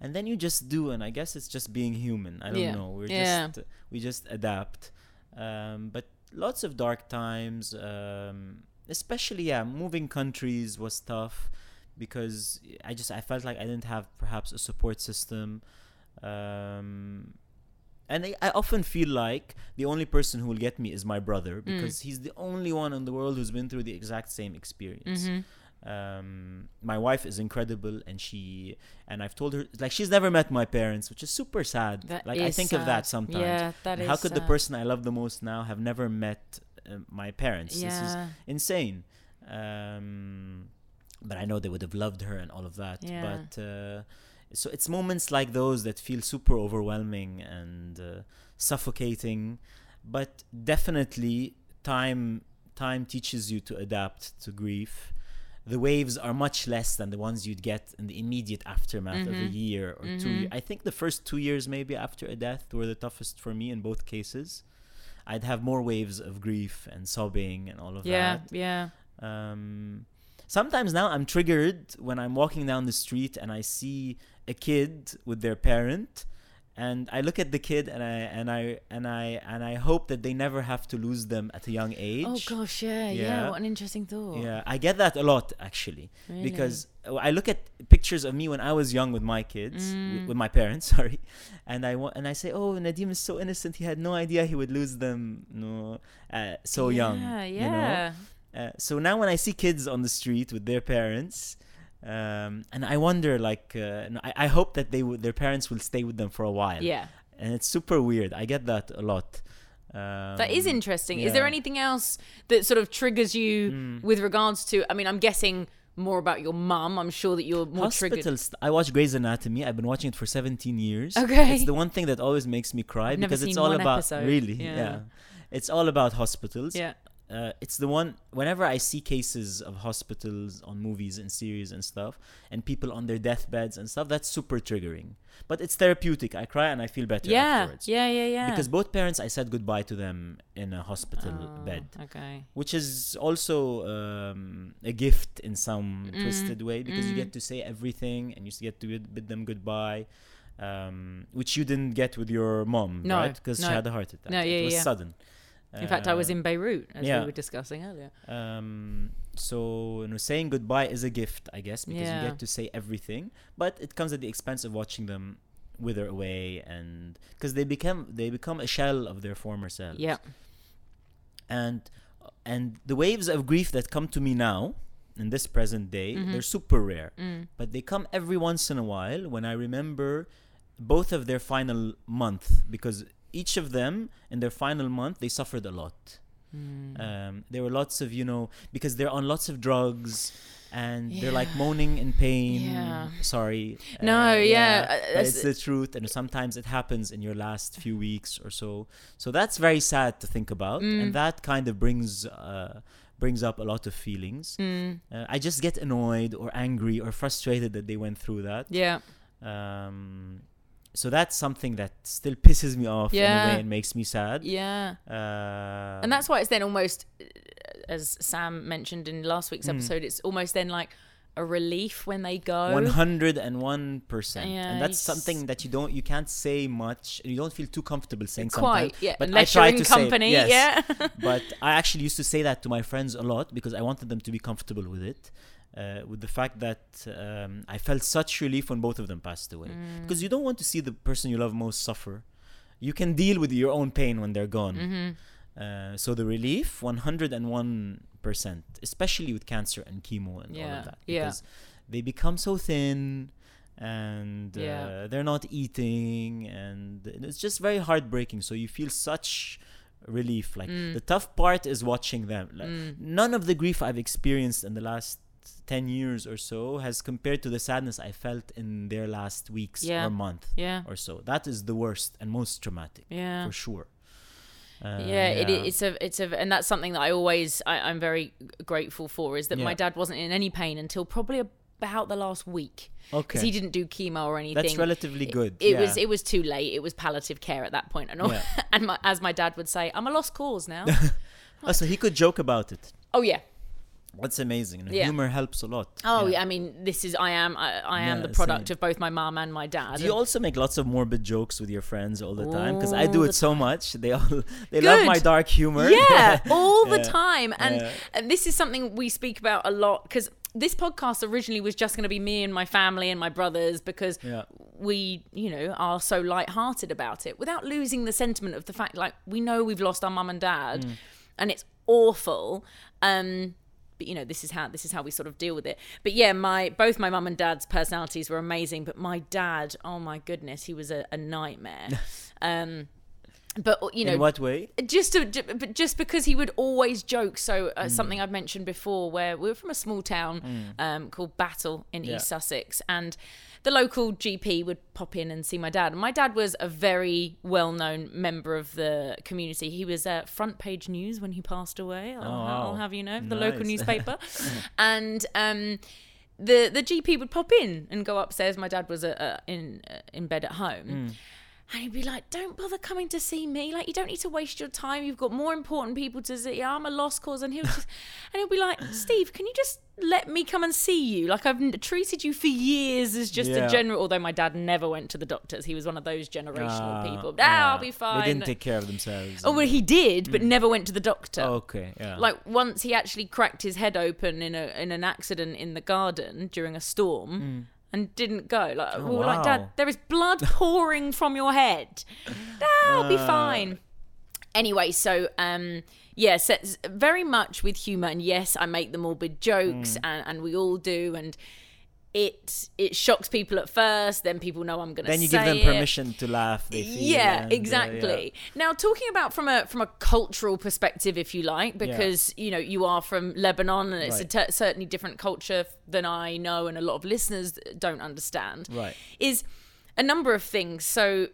and then you just do, and I guess it's just being human. I don't yeah. know. We're yeah. just we just adapt. Um, but lots of dark times, um, especially yeah, moving countries was tough because I just I felt like I didn't have perhaps a support system. Um, and I, I often feel like the only person who will get me is my brother because mm. he's the only one in the world who's been through the exact same experience. Mm-hmm. Um, my wife is incredible, and she and I've told her, like, she's never met my parents, which is super sad. That like I think sad. Of that sometimes. Yeah, that is how could sad. The person I love the most now have never met uh, my parents? Yeah. This is insane. Um, but I know they would have loved her and all of that. Yeah. But uh, so it's moments like those that feel super overwhelming and uh, suffocating. But definitely, time time teaches you to adapt to grief. The waves are much less than the ones you'd get in the immediate aftermath mm-hmm. of a year or mm-hmm. two years. I think the first two years maybe after a death were the toughest for me in both cases. I'd have more waves of grief and sobbing and all of yeah, that. Yeah, yeah. Um, sometimes now I'm triggered when I'm walking down the street and I see a kid with their parent, and I look at the kid and I and I and I and I hope that they never have to lose them at a young age. Oh gosh, yeah, yeah. yeah what an interesting thought. Yeah, I get that a lot actually, really? Because I look at pictures of me when I was young with my kids, mm. with, with my parents, sorry, and I wa- and I say, oh, Nadim is so innocent. He had no idea he would lose them, no, uh, so yeah, young. Yeah, yeah. You know? uh, so now when I see kids on the street with their parents. Um, and I wonder, like, uh, I, I hope that they w- their parents will stay with them for a while. Yeah. And it's super weird. I get that a lot. Um, that is interesting. Yeah. Is there anything else that sort of triggers you mm. with regards to, I mean, I'm guessing more about your mum. I'm sure that you're more Hospital triggered. St- I watch Grey's Anatomy. I've been watching it for seventeen years. Okay. It's the one thing that always makes me cry I've because it's all about, episode. Really, yeah. yeah. It's all about hospitals. Yeah. Uh, it's the one, whenever I see cases of hospitals on movies and series and stuff, and people on their deathbeds and stuff, that's super triggering. But it's therapeutic. I cry and I feel better yeah. afterwards. Yeah, yeah, yeah. Because both parents, I said goodbye to them in a hospital oh, bed. Okay. Which is also um, a gift in some mm. twisted way, because mm. you get to say everything and you get to bid them goodbye, um, which you didn't get with your mom, no, right? Because no. she had a heart attack. No, yeah, it was yeah. sudden. In fact, I was in Beirut, as yeah. we were discussing earlier. Um, so you know, saying goodbye is a gift, I guess, because yeah. you get to say everything. But it comes at the expense of watching them wither away, and because they become they become a shell of their former selves. Yeah. And and the waves of grief that come to me now, in this present day, mm-hmm. they're super rare. Mm. But they come every once in a while when I remember both of their final month, because each of them, in their final month, they suffered a lot. Mm. Um, there were lots of, you know, because they're on lots of drugs and yeah. they're like moaning in pain. Yeah. Sorry. No, uh, yeah. yeah. But it's the truth. And sometimes it happens in your last few weeks or so. So that's very sad to think about. Mm. And that kind of brings uh, brings up a lot of feelings. Mm. Uh, I just get annoyed or angry or frustrated that they went through that. Yeah. Um... So that's something that still pisses me off yeah. in a way and makes me sad. Yeah. Uh, and that's why it's then almost, as Sam mentioned in last week's episode, mm. it's almost then like a relief when they go. one hundred one percent. Yeah, and that's something that you don't, you can't say much. You don't feel too comfortable saying quite, sometimes. Yeah. But unless I try you're in to company, say it, yes. yeah. But I actually used to say that to my friends a lot because I wanted them to be comfortable with it. Uh, with the fact that um, I felt such relief when both of them passed away. Mm. Because you don't want to see the person you love most suffer. You can deal with your own pain when they're gone. Mm-hmm. Uh, so the relief, one hundred one percent, especially with cancer and chemo and yeah. all of that. Because yeah. they become so thin and uh, yeah. they're not eating and it's just very heartbreaking. So you feel such relief. Like mm. the tough part is watching them. Like, mm. none of the grief I've experienced in the last ten years or so has compared to the sadness I felt in their last weeks yeah. or month yeah. or so. That is the worst and most traumatic yeah. for sure. Uh, yeah, yeah. It, it's a, it's a, and that's something that I always, I, I'm very grateful for is that yeah. my dad wasn't in any pain until probably about the last week. Okay. Because he didn't do chemo or anything. That's relatively good. It, it yeah. was it was too late. It was palliative care at that point. And, all, yeah. and my, as my dad would say, I'm a lost cause now. Oh, so he could joke about it. Oh yeah. That's amazing. And yeah. humor helps a lot. Oh, yeah. Yeah, I mean, this is, I am, I, I am yeah, the product same. of both my mom and my dad. Do you also make lots of morbid jokes with your friends all the all time? Because I do it so time. much. They all, they Good. love my dark humor. Yeah, all yeah. the time. And, yeah. and this is something we speak about a lot, because this podcast originally was just going to be me and my family and my brothers, because yeah. we, you know, are so lighthearted about it without losing the sentiment of the fact, like, we know we've lost our mum and dad mm. and it's awful. Um, but you know, this is how, this is how we sort of deal with it. But yeah, my, both my mum and dad's personalities were amazing, but my dad, oh my goodness, he was a, a nightmare. um, But, you know, in what way? Just to, just because he would always joke. So uh, mm. something I've mentioned before, where we were from a small town mm. um, called Battle in yeah. East Sussex, and the local G P would pop in and see my dad. And my dad was a very well-known member of the community. He was at uh, front page news when he passed away. I'll, oh, I'll have you know, the nice. local newspaper. And um, the the G P would pop in and go upstairs. My dad was uh, uh, in uh, in bed at home. Mm. And he'd be like, don't bother coming to see me. Like, you don't need to waste your time. You've got more important people to see. I'm a lost cause. And he'll just, and he'll be like, Steve, can you just let me come and see you? Like, I've treated you for years as just yeah. a general, although my dad never went to the doctors. He was one of those generational uh, people. Ah, yeah. I'll be fine. They didn't take care of themselves. Oh, well, he did, but mm. never went to the doctor. Oh, okay, yeah. Like, once he actually cracked his head open in a in an accident in the garden during a storm. Mm. And didn't go. Like, oh, we were wow. like, Dad, there is blood pouring from your head. That'll uh, be fine. Anyway, so um, yeah, so it's very much with humour. And yes, I make the morbid jokes, mm. and, and we all do. And it it shocks people at first. Then people know I'm going to. Then you say give them it. permission to laugh. They feel, yeah, and, exactly. Uh, yeah. Now, talking about from a from a cultural perspective, if you like, because yeah. you know, you are from Lebanon, and it's right. a t- certainly different culture than I know, and a lot of listeners don't understand. Right, is a number of things. So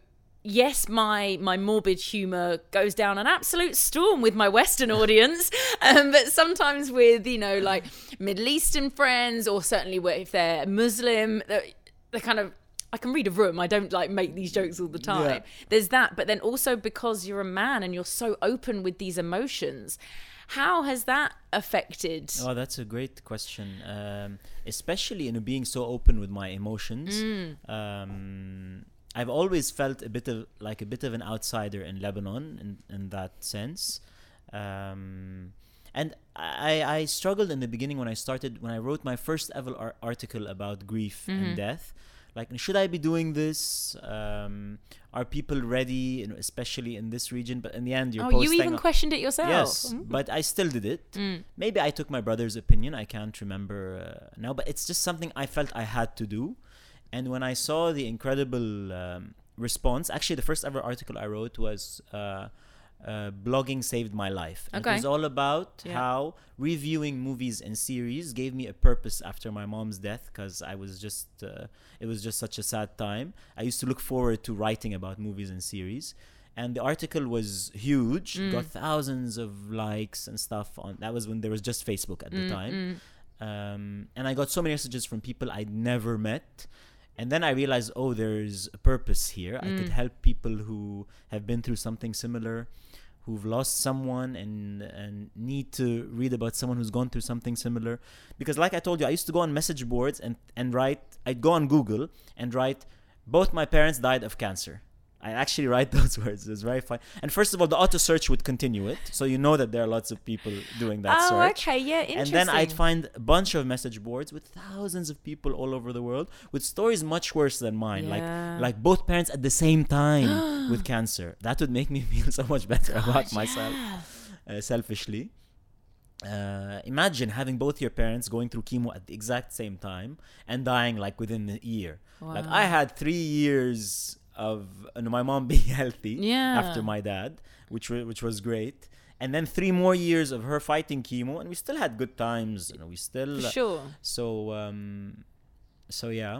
yes, my my morbid humour goes down an absolute storm with my Western audience, um, but sometimes with, you know, like Middle Eastern friends, or certainly if they're Muslim, they're, they're kind of, I can read a room. I don't like make these jokes all the time. Yeah. There's that, but then also because you're a man and you're so open with these emotions, how has that affected? Oh, that's a great question, um, especially in being so open with my emotions. Mm. Um, I've always felt a bit of like a bit of an outsider in Lebanon in, in that sense. Um, and I, I struggled in the beginning when I started, when I wrote my first ever article about grief mm-hmm. and death. Like, should I be doing this? Um, are people ready, especially in this region? But in the end, you're oh, posting... Oh, you even on... questioned it yourself. Yes, mm-hmm. but I still did it. Mm. Maybe I took my brother's opinion. I can't remember uh, now, but it's just something I felt I had to do. And when I saw the incredible um, response, actually the first ever article I wrote was uh, uh, blogging saved my life. And okay. it was all about yeah. how reviewing movies and series gave me a purpose after my mom's death, because I was just, uh, it was just such a sad time. I used to look forward to writing about movies and series. And the article was huge, mm. got thousands of likes and stuff on. That was when there was just Facebook at the mm, time. Mm. Um, and I got so many messages from people I'd never met. And then I realized, oh, there's a purpose here. Mm. I could help people who have been through something similar, who've lost someone and and need to read about someone who's gone through something similar. Because like I told you, I used to go on message boards and, and write, I'd go on Google and write, both my parents died of cancer. I actually write those words. It was very fun. And first of all, the auto search would continue it. So you know that there are lots of people doing that oh, search. Oh, okay. Yeah, interesting. And then I'd find a bunch of message boards with thousands of people all over the world with stories much worse than mine. Yeah. Like like both parents at the same time with cancer. That would make me feel so much better God, about myself, yeah. uh, selfishly. Uh, imagine having both your parents going through chemo at the exact same time and dying like within the year. Wow. Like I had three years... of and my mom being healthy yeah. after my dad, which re- which was great, and then three more years of her fighting chemo, and we still had good times, and we still For sure. Uh, so um, so yeah.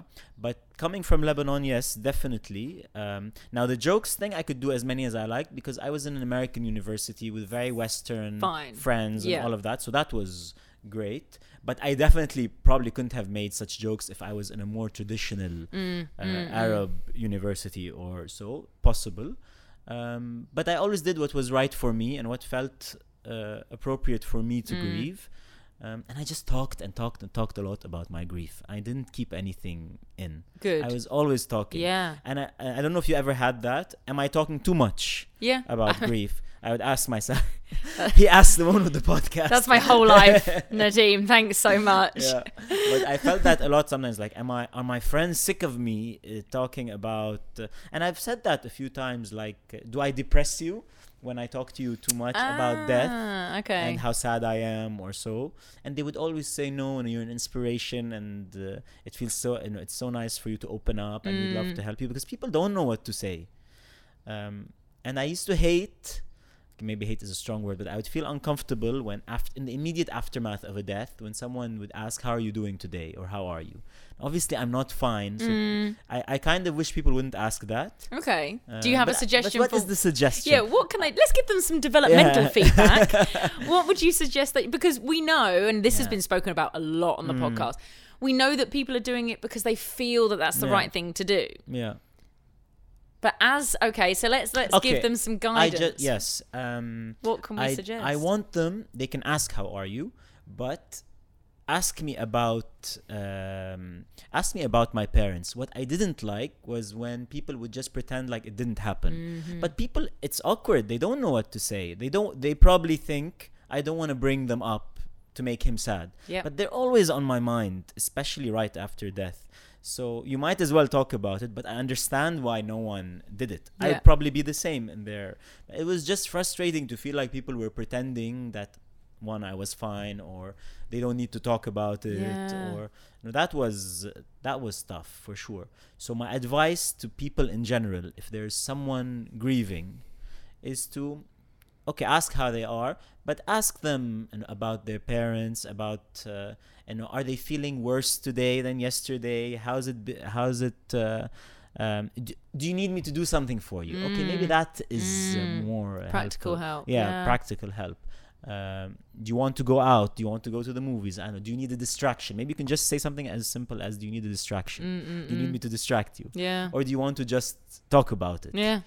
But coming from Lebanon, yes, definitely. Um, now the jokes thing, I could do as many as I liked because I was in an American university with very Western Fine. friends yeah. and all of that, so that was great. But I definitely probably couldn't have made such jokes if I was in a more traditional mm, uh, mm, Arab mm. university or so, possible. Um, but I always did what was right for me and what felt uh, appropriate for me to mm. grieve. Um, and I just talked and talked and talked a lot about my grief. I didn't keep anything in. Good. I was always talking. Yeah. And I, I don't know if you ever had that. Am I talking too much? Yeah. About grief? I would ask myself. He asked the one with the podcast. That's my whole life, Nadim. Thanks so much. Yeah. But I felt that a lot sometimes. Like, am I? Are my friends sick of me uh, talking about? Uh, and I've said that a few times. Like, uh, do I depress you when I talk to you too much ah, about death okay. and how sad I am or so? And they would always say no, and you're an inspiration, and uh, it feels so. You know, it's so nice for you to open up, and mm. we'd love to help you, because people don't know what to say. Um, and I used to hate. Maybe hate is a strong word, but I would feel uncomfortable when after, in the immediate aftermath of a death, when someone would ask, how are you doing today? Or how are you? Obviously, I'm not fine. So mm. I, I kind of wish people wouldn't ask that. Okay. Uh, Do you have a suggestion? I, what for, is the suggestion? Yeah, what can I... Let's give them some developmental yeah. feedback. What would you suggest? That, because we know, and this yeah. has been spoken about a lot on the mm. podcast, we know that people are doing it because they feel that that's the yeah. right thing to do. Yeah. But as, okay, so let's let's okay. give them some guidance. I ju- yes. Um, what can we I, suggest? I want them, they can ask, how are you? But ask me about, um, ask me about my parents. What I didn't like was when people would just pretend like it didn't happen. Mm-hmm. But people, it's awkward. They don't know what to say. They don't. They probably think, I don't want to bring them up to make him sad. Yep. But they're always on my mind, especially right after death. So you might as well talk about it, but I understand why no one did it. Yeah. I'd probably be the same in there. It was just frustrating to feel like people were pretending that, one, I was fine, or they don't need to talk about it, yeah. or you know, that was that was tough for sure. So my advice to people in general, if there's someone grieving, is to okay, ask how they are, but ask them about their parents, about uh, you know, are they feeling worse today than yesterday? How's it? Be, how's it? Uh, um, do, do you need me to do something for you? Mm. Okay, maybe that is mm. uh, more practical helpful. help. Yeah, yeah, practical help. Um, do you want to go out? Do you want to go to the movies? I don't know. Do you need a distraction? Maybe you can just say something as simple as, do you need a distraction? Mm-mm-mm. Do you need me to distract you? Yeah. Or do you want to just talk about it? Yeah.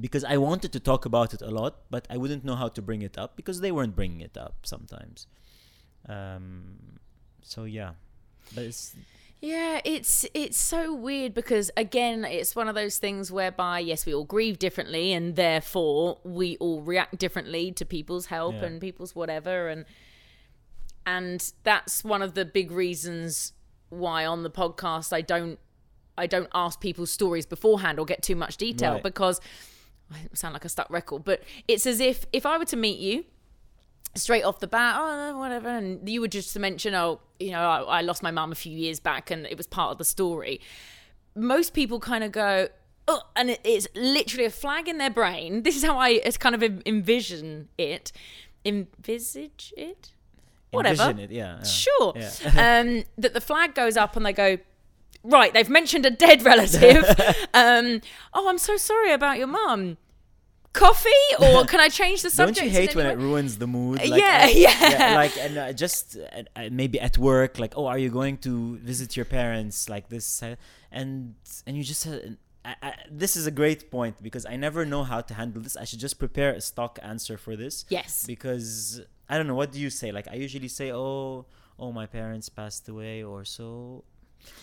Because I wanted to talk about it a lot, but I wouldn't know how to bring it up because they weren't bringing it up sometimes. Um, so, yeah. But it's... Yeah, it's it's so weird because, again, it's one of those things whereby, yes, we all grieve differently and therefore we all react differently to people's help yeah. and people's whatever. And and that's one of the big reasons why on the podcast I don't, I don't ask people's stories beforehand or get too much detail right. because... I sound like a stuck record, but it's as if if I were to meet you straight off the bat, oh, whatever, and you would just mention, oh, you know, I, I lost my mum a few years back and it was part of the story. Most people kind of go, oh, and it, it's literally a flag in their brain. This is how I kind of envision it. Envisage it? Whatever. Envision it, yeah. yeah. Sure. Yeah. um, that the flag goes up and they go, right, they've mentioned a dead relative. um, oh, I'm so sorry about your mum. Coffee? Or can I change the subject? Don't you hate when it ruins the mood? Like, yeah, I, yeah, yeah. Like, and uh, just uh, maybe at work, like, oh, are you going to visit your parents? Like this, uh, and and you just. Uh, I, I, this is a great point because I never know how to handle this. I should just prepare a stock answer for this. Yes. Because I don't know. What do you say? Like, I usually say, oh, oh, my parents passed away, or so.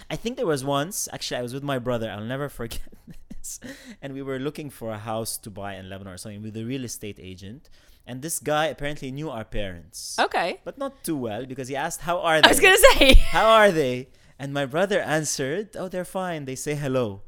I think there was once, actually, I was with my brother. I'll never forget this. And we were looking for a house to buy in Lebanon or something with a real estate agent. And this guy apparently knew our parents. Okay. But not too well because he asked, how are they? I was going to say. How are they? And my brother answered, oh, they're fine. They say hello.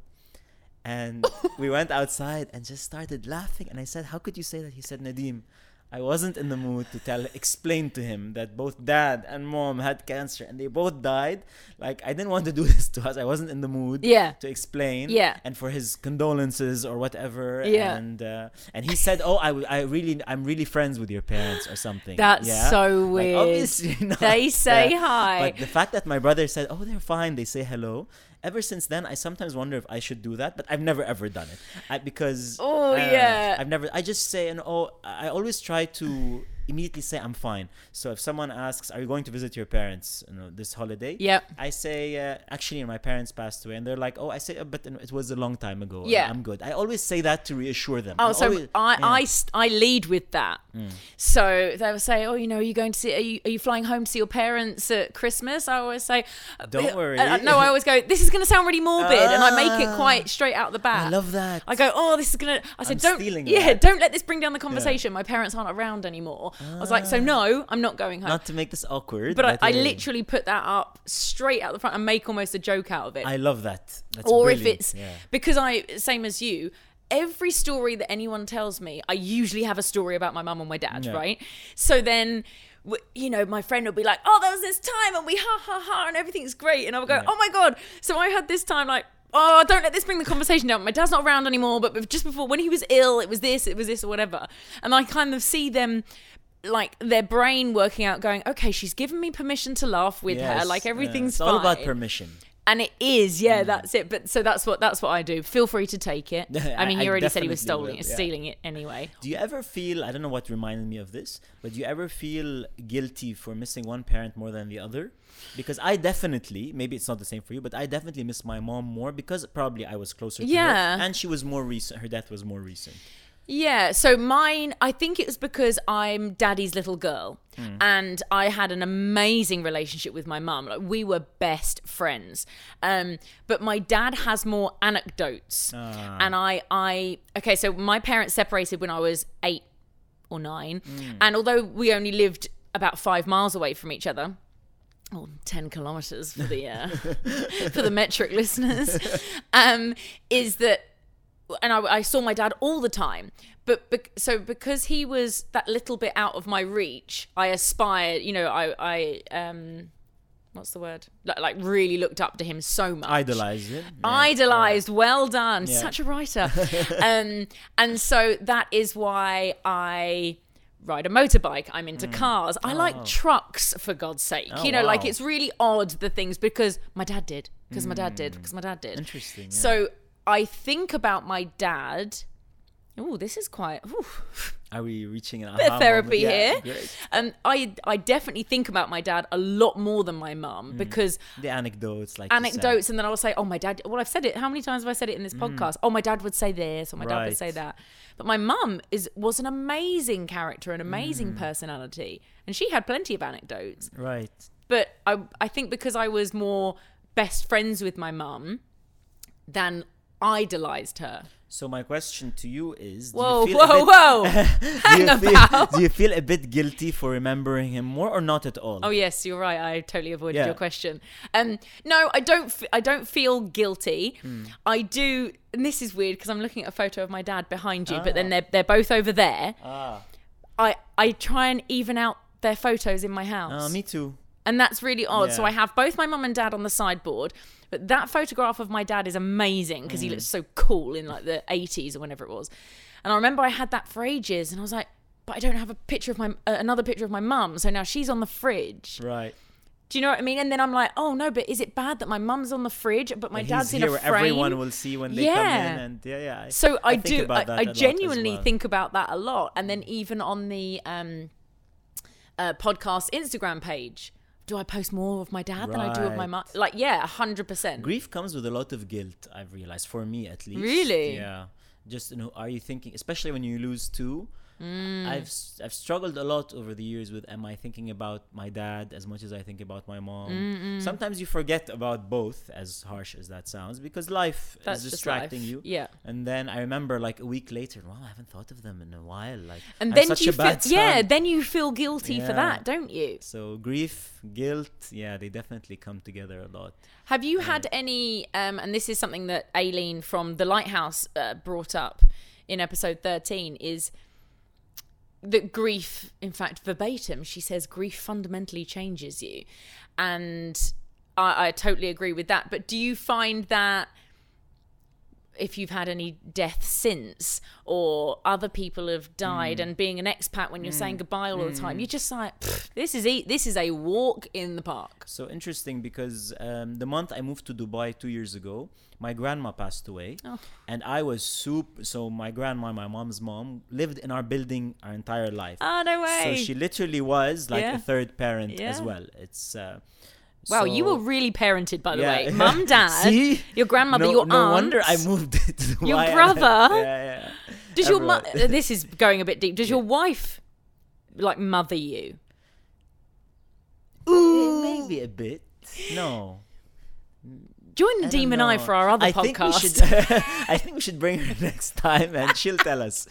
And we went outside and just started laughing. And I said, how could you say that? He said, Nadim, I wasn't in the mood to tell, explain to him that both dad and mom had cancer and they both died. Like, I didn't want to do this to us. I wasn't in the mood yeah. to explain yeah. and for his condolences or whatever. Yeah. And uh, and he said, oh, I, I really, I'm really friends with your parents or something. That's yeah? so weird. Like, obviously not. They say yeah. hi. But the fact that my brother said, oh, they're fine. They say hello. Ever since then, I sometimes wonder if I should do that, but I've never ever done it I, because oh uh, yeah, I've never. I just say and oh, I always try to immediately say I'm fine. So if someone asks, are you going to visit your parents, you know, this holiday? Yeah. I say, uh, actually, my parents passed away. And they're like, oh, I say, oh, but it was a long time ago. Yeah. I'm good. I always say that to reassure them. Oh, I'm so always, I, yeah. I, I lead with that. Mm. So they'll say, oh, you know, are you going to see, are you, are you flying home to see your parents at Christmas? I always say, don't worry. Uh, no, I always go, this is going to sound really morbid. Ah, and I make it quite straight out the bat. I love that. I go, oh, this is going to, I said, I'm don't, yeah, that. don't let this bring down the conversation. Yeah. My parents aren't around anymore. I was like, so no, I'm not going home. Not to make this awkward. But I, I literally put that up straight out the front and make almost a joke out of it. I love that. That's or brilliant. If it's, yeah. because I, same as you, every story that anyone tells me, I usually have a story about my mum and my dad, yeah. right? So then, you know, my friend will be like, oh, there was this time and we ha ha ha and everything's great. And I'll go, yeah. oh my God. So I had this time like, oh, don't let this bring the conversation down. My dad's not around anymore, but just before, when he was ill, it was this, it was this or whatever. And I kind of see them, like their brain working out going, okay, she's given me permission to laugh with yes, her. Like everything's yeah. it's fine. It's all about permission. And it is, yeah, mm. that's it. But so that's what that's what I do. Feel free to take it. I mean, you I already said he was stealing, yeah. stealing it anyway. Do you ever feel, I don't know what reminded me of this, but do you ever feel guilty for missing one parent more than the other? Because I definitely, maybe it's not the same for you, but I definitely miss my mom more because probably I was closer to yeah. her. And she was more recent. Her death was more recent. Yeah, so mine, I think it was because I'm daddy's little girl mm. and I had an amazing relationship with my mum. Like, we were best friends. Um, but my dad has more anecdotes. Uh. And I, I, okay, so my parents separated when I was eight or nine. Mm. And although we only lived about five miles away from each other, or ten kilometers for the, uh, for the metric listeners, um, is that, and I, I saw my dad all the time, but be, so because he was that little bit out of my reach, I aspired, you know, I, I um, what's the word? Like, like really looked up to him so much. Idolized it. Yeah. Idolized, yeah. well done. Yeah. Such a writer. um, and so that is why I ride a motorbike. I'm into mm. cars. I oh. like trucks, for God's sake. Oh, you know, wow. like it's really odd, the things, because my dad did, because mm. my dad did, because my dad did. Interesting. Yeah. So, I think about my dad. Oh, this is quite. Ooh. Are we reaching an aha moment? Bit of therapy yeah, here. And um, I, I definitely think about my dad a lot more than my mum mm. because the anecdotes, like anecdotes, and then I'll say, "Oh, my dad." Well, I've said it. How many times have I said it in this mm. podcast? Oh, my dad would say this, or my right. dad would say that. But my mum is was an amazing character, an amazing mm. personality, and she had plenty of anecdotes. Right. But I, I think because I was more best friends with my mum than idolized her. So my question to you is, do whoa, you feel whoa, bit, whoa! Hang do, you feel, do you feel a bit guilty for remembering him more, or not at all? Oh yes, you're right. I totally avoided yeah. your question. Um, no, I don't. F- I don't feel guilty. Mm. I do, and this is weird because I'm looking at a photo of my dad behind you, ah. but then they're they're both over there. Ah. I I try and even out their photos in my house. Oh, me too. And that's really odd. Yeah. So I have both my mum and dad on the sideboard. But that photograph of my dad is amazing because mm. he looks so cool in like the eighties or whenever it was. And I remember I had that for ages and I was like, but I don't have a picture of my, uh, another picture of my mum. So now she's on the fridge. Right. Do you know what I mean? And then I'm like, oh no, but is it bad that my mum's on the fridge, but my and dad's in a frame? Everyone will see when they yeah. come in. And yeah, yeah. I, so I, I do, I, I genuinely well. think about that a lot. And then even on the um, uh, podcast Instagram page, do I post more of my dad right. than I do of my mum? Like, yeah, one hundred percent. Grief comes with a lot of guilt, I've realized, for me at least. Really? Yeah. Just, you know, are you thinking, especially when you lose two, mm. I've I've struggled a lot over the years with, am I thinking about my dad as much as I think about my mom? Mm-mm. Sometimes you forget about both, as harsh as that sounds, because life That's is distracting life. you. Yeah. And then I remember like a week later, wow, I haven't thought of them in a while. Like, and I'm then such you a bad feel, yeah, then you feel guilty yeah. for that, don't you? So grief, guilt, yeah, they definitely come together a lot. Have you yeah. had any, um, and this is something that Aileen from The Lighthouse uh, brought up in episode thirteen, is that grief, in fact, verbatim, she says grief fundamentally changes you. And I, I totally agree with that. But do you find that if you've had any deaths since, or other people have died, mm. and being an expat when you're mm. saying goodbye all mm. the time, you're just like, this is a, this is a walk in the park. So interesting, because um, the month I moved to Dubai two years ago, my grandma passed away. Oh. And I was super, so my grandma, my mom's mom, lived in our building our entire life. Oh, no way. So she literally was like yeah. a third parent yeah. as well. It's... Uh, Wow, so, you were really parented, by the yeah, way. Yeah. Mum, dad, See? your grandmother, no, your aunt. No wonder I moved to Dubai. Your brother. yeah, yeah. Does Everyone. your mu- This is going a bit deep. Does yeah. your wife, like, mother you? Ooh. Maybe a bit. No. Join Nadim and I for our other I podcast. Think should, I think we should bring her next time and she'll tell us.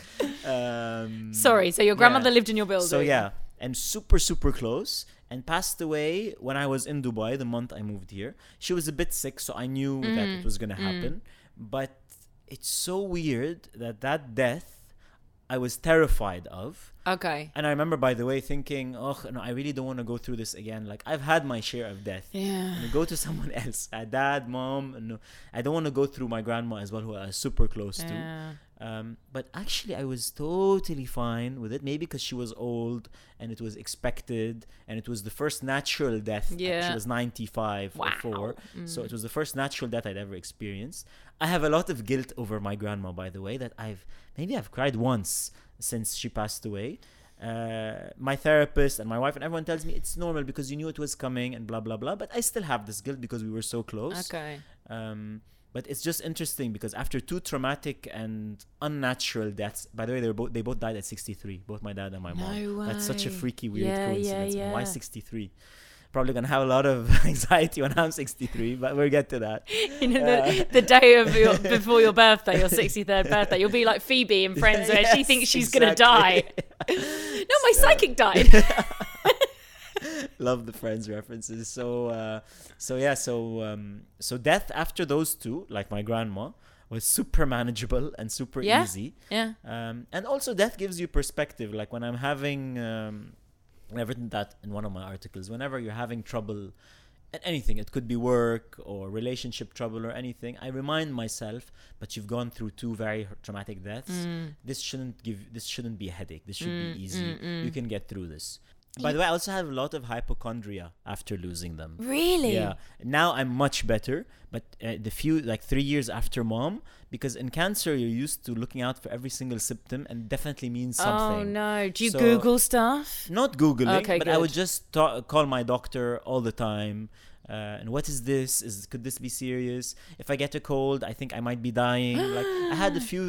Um, Sorry, so your grandmother yeah. lived in your building. So, yeah, and super, super close. And passed away when I was in Dubai, the month I moved here. She was a bit sick, so I knew mm. that it was going to happen. Mm. But it's so weird that that death I was terrified of. Okay. And I remember, by the way, thinking, oh, no, I really don't want to go through this again. Like, I've had my share of death. Yeah. And go to someone else. Uh, dad, mom. No, I don't want to go through my grandma as well, who I was super close yeah. to. Um, but actually I was totally fine with it, maybe because she was old and it was expected, and it was the first natural death. Yeah. She was ninety-five wow. or four. Mm. So it was the first natural death I'd ever experienced. I have a lot of guilt over my grandma, by the way, that I've maybe I've cried once since she passed away. Uh, my therapist and my wife and everyone tells me it's normal because you knew it was coming and blah blah blah, but I still have this guilt because we were so close. Okay. Um But it's just interesting because after two traumatic and unnatural deaths, by the way, they were both they both died at sixty-three, both my dad and my mom. No way. That's such a freaky, weird yeah, coincidence. Yeah, yeah. Why sixty-three? Probably gonna have a lot of anxiety when I'm sixty-three, but we'll get to that. You know, the, uh, the day of your, before your birthday, your sixty-third birthday, you'll be like Phoebe in Friends, where yes, she thinks she's exactly. gonna die. No, my so. psychic died. Love the Friends references. So, uh, so yeah, so um, so death after those two, like my grandma, was super manageable and super yeah. easy. Yeah. Um, and also death gives you perspective. Like when I'm having, um, I've written that in one of my articles. Whenever you're having trouble at anything, it could be work or relationship trouble or anything, I remind myself, but you've gone through two very traumatic deaths. Mm. This shouldn't give. This shouldn't be a headache. This should mm, be easy. Mm, mm. You can get through this. By the way, I also have a lot of hypochondria after losing them. Really? Yeah. Now I'm much better, but uh, the few, like three years after mom, because in cancer, you're used to looking out for every single symptom and definitely means something. Oh, no. Do you so, Google stuff? Not Googling, okay, but good. I would just ta- call my doctor all the time. Uh, and what is this? Is could this be serious? If I get a cold, I think I might be dying. Like I had a few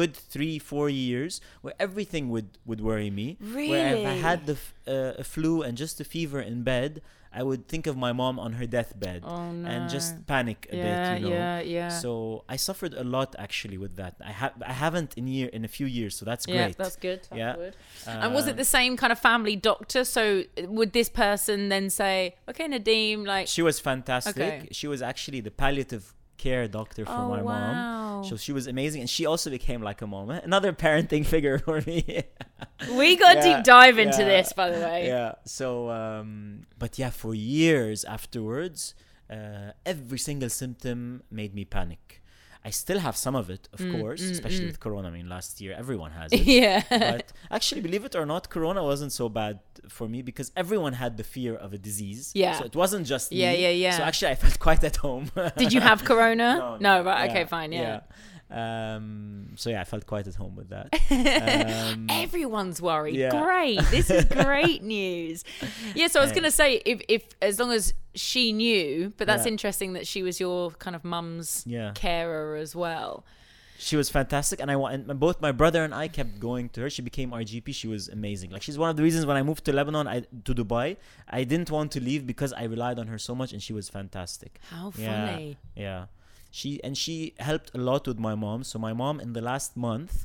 good three, four years where everything would, would worry me. Really? Where if I had the f- uh, a flu and just a fever in bed, I would think of my mom on her deathbed oh, no. and just panic a yeah, bit, you know. Yeah, yeah. So I suffered a lot actually with that. I ha- I haven't in year in a few years, so that's yeah, great. That's good. That's yeah. good. Uh, and was it the same kind of family doctor? So would this person then say, "Okay, Nadim, like..." She was fantastic. Okay. She was actually the palliative care doctor for oh, my wow. mom. So she was amazing, and she also became like a mom, another parenting figure for me. We got yeah, a deep dive into yeah, this, by the way. Yeah. So, um, but yeah, for years afterwards, uh, every single symptom made me panic. I still have some of it, of mm, course, mm, especially mm. with Corona. I mean, last year, everyone has it. Yeah. But actually, believe it or not, Corona wasn't so bad for me because everyone had the fear of a disease. Yeah. So it wasn't just yeah, me. Yeah, yeah, yeah. So actually, I felt quite at home. Did you have Corona? No, no. no right. Yeah, okay, fine. Yeah. yeah. Um, so yeah, I felt quite at home with that. Um, Everyone's worried. Yeah. Great. This is great news. Yeah. So I was going to say, if, if, as long as she knew, but that's yeah. interesting that she was your kind of mum's yeah. carer as well. She was fantastic. And I and both my brother and I kept going to her. She became our G P. She was amazing. Like she's one of the reasons when I moved to Lebanon, I, to Dubai, I didn't want to leave because I relied on her so much and she was fantastic. How funny. Yeah. yeah. She and she helped a lot with my mom. So my mom in the last month,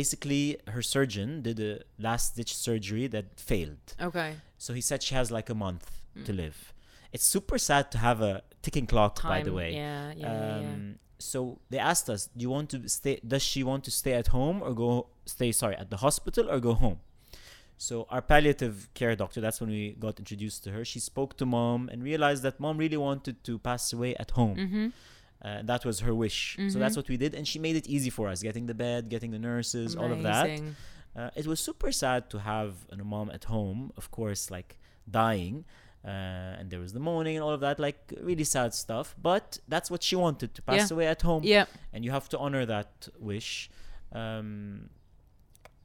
basically her surgeon did a last ditch surgery that failed. Okay. So he said she has like a month mm. to live. It's super sad to have a ticking clock, Time, by the way. Yeah, yeah, um, yeah. So they asked us, do you want to stay? Does she want to stay at home or go stay? Sorry, at the hospital or go home? So our palliative care doctor, that's when we got introduced to her. She spoke to mom and realized that mom really wanted to pass away at home. Mm-hmm. Uh, that was her wish. Mm-hmm. So that's what we did. And she made it easy for us, getting the bed, getting the nurses, amazing, all of that. Uh, it was super sad to have a mom at home, of course, like dying. Uh, and there was the mourning and all of that, like really sad stuff. But that's what she wanted, to pass yeah. away at home. Yeah. And you have to honor that wish. Um,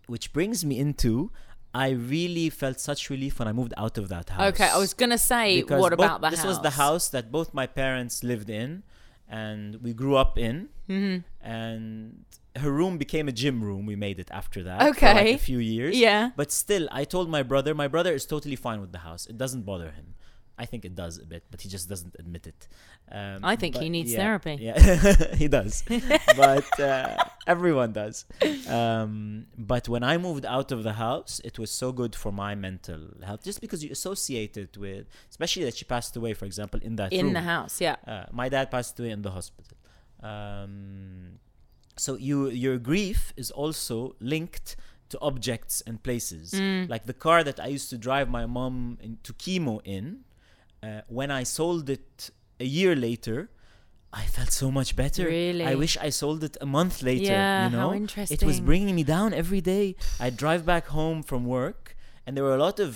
which brings me into... I really felt such relief when I moved out of that house. Okay, I was going to say, because what both, about the this house? This was the house that both my parents lived in and we grew up in. Mm-hmm. And her room became a gym room. We made it after that. Okay. For like a few years. Yeah. But still, I told my brother, my brother is totally fine with the house. It doesn't bother him. I think it does a bit, but he just doesn't admit it. Um, I think he needs yeah, therapy. Yeah, he does. But uh, everyone does. Um, but when I moved out of the house, it was so good for my mental health. Just because you associate it with, especially that she passed away, for example, in that in room. The house, yeah. Uh, my dad passed away in the hospital. Um, so you your grief is also linked to objects and places. Mm. Like the car that I used to drive my mom in, to chemo in, Uh, when I sold it a year later, I felt so much better. Really? I wish I sold it a month later. Yeah, you know? How interesting. It was bringing me down every day. I'd drive back home from work, and there were a lot of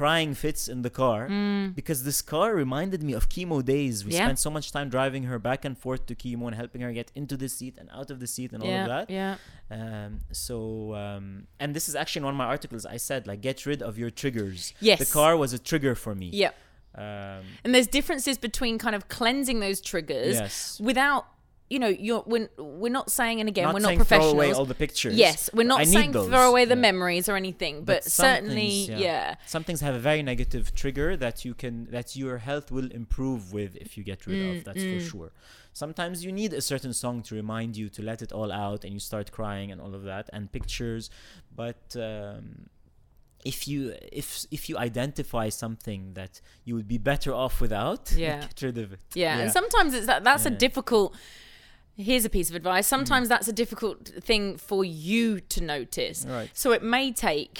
crying fits in the car mm. because this car reminded me of chemo days. We yeah. spent so much time driving her back and forth to chemo and helping her get into the seat and out of the seat and yeah, all of that. Yeah. Um, so, um, and this is actually in one of my articles. I said, like, get rid of your triggers. Yes. The car was a trigger for me. Yeah. Um, and there's differences between kind of cleansing those triggers yes. without, you know, you're we're, we're not saying, and again, not we're not professionals. Throw away all the pictures. Yes, we're not I saying throw away the yeah. memories or anything, but, but certainly, things, yeah. yeah. Some things have a very negative trigger that you can, that your health will improve with if you get rid mm, of, that's mm. for sure. Sometimes you need a certain song to remind you to let it all out and you start crying and all of that, and pictures, but... Um, If you if if you identify something that you would be better off without, yeah. get rid of it. Yeah, yeah. And sometimes it's that that's yeah. a difficult... Here's a piece of advice. Sometimes mm. that's a difficult thing for you to notice. Right. So it may take,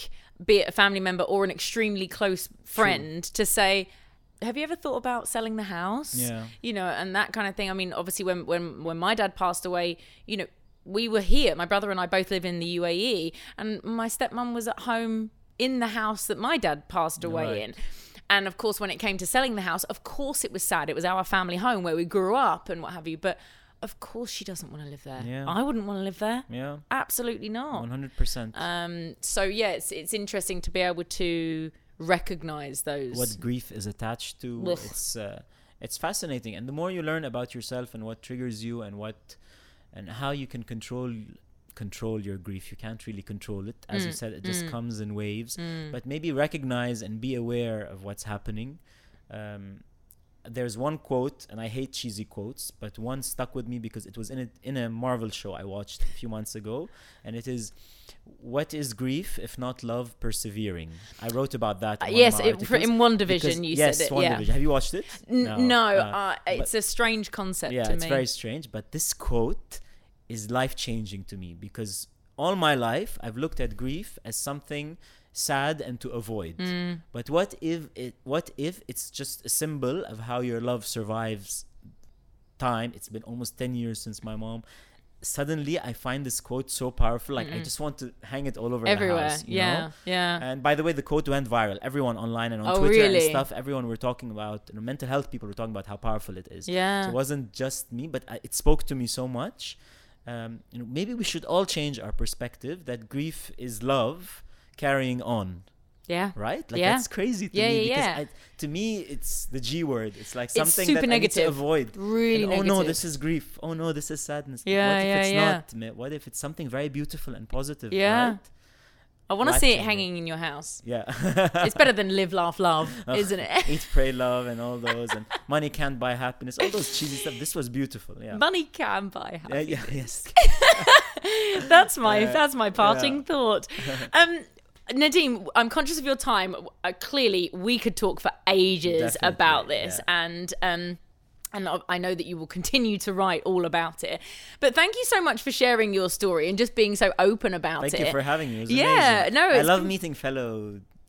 be it a family member or an extremely close friend, True. to say, have you ever thought about selling the house? Yeah. You know, and that kind of thing. I mean, obviously, when when when my dad passed away, you know, we were here. My brother and I both live in the U A E, and my stepmom was at home in the house that my dad passed away right. in. And of course, when it came to selling the house, of course it was sad. It was our family home where we grew up and what have you. But of course she doesn't want to live there. Yeah. I wouldn't want to live there. Yeah. Absolutely not. one hundred percent. Um, so yeah, it's, it's interesting to be able to recognize those. What grief is attached to. Ugh. It's uh, it's fascinating. And the more you learn about yourself and what triggers you and what and how you can control control your grief, you can't really control it, as mm, you said, it just mm, comes in waves, mm. but maybe recognize and be aware of what's happening. Um, there's one quote, and I hate cheesy quotes, but one stuck with me because it was in a, in a Marvel show I watched a few months ago, and it is, what is grief if not love persevering? I wrote about that in uh, yes it, in WandaVision you yes, said it WandaVision. Yeah. Have you watched it? N- no, no uh, it's but, a strange concept yeah, to me. Yeah, it's very strange, but this quote is life-changing to me, because all my life I've looked at grief as something sad and to avoid. Mm. But what if it? What if it's just a symbol of how your love survives time? It's been almost ten years since my mom. Suddenly I find this quote so powerful, like mm-hmm. I just want to hang it all over everywhere the house, you yeah know? Yeah. And by the way, the quote went viral. Everyone online and on oh, Twitter really? and stuff, everyone were talking about, you know, mental health people were talking about how powerful it is. Yeah. So it wasn't just me, but I, it spoke to me so much. Um, you know, maybe we should all change our perspective that grief is love carrying on. Yeah. Right? Like, yeah. that's crazy to yeah, me. Yeah, because yeah. I, to me, it's the G word. It's like something it's super that negative. I need to avoid. Really and, oh, negative. Oh, no, this is grief. Oh, no, this is sadness. Yeah, what if yeah, it's yeah. not? What if it's something very beautiful and positive? Yeah. Right? I want to see it hanging in your house. Yeah. It's better than live, laugh, love, oh, isn't it? Eat, pray, love, and all those. And money can't buy happiness. All those cheesy stuff. This was beautiful. Yeah. Money can buy happiness. Yeah, yeah, yes. That's my uh, that's my parting yeah. thought. Um, Nadim, I'm conscious of your time. Uh, clearly, we could talk for ages Definitely, about this. Yeah. And... Um, And I know that you will continue to write all about it. But thank you so much for sharing your story and just being so open about it. Thank you for having me. It was yeah, amazing. No, I love com- meeting fellow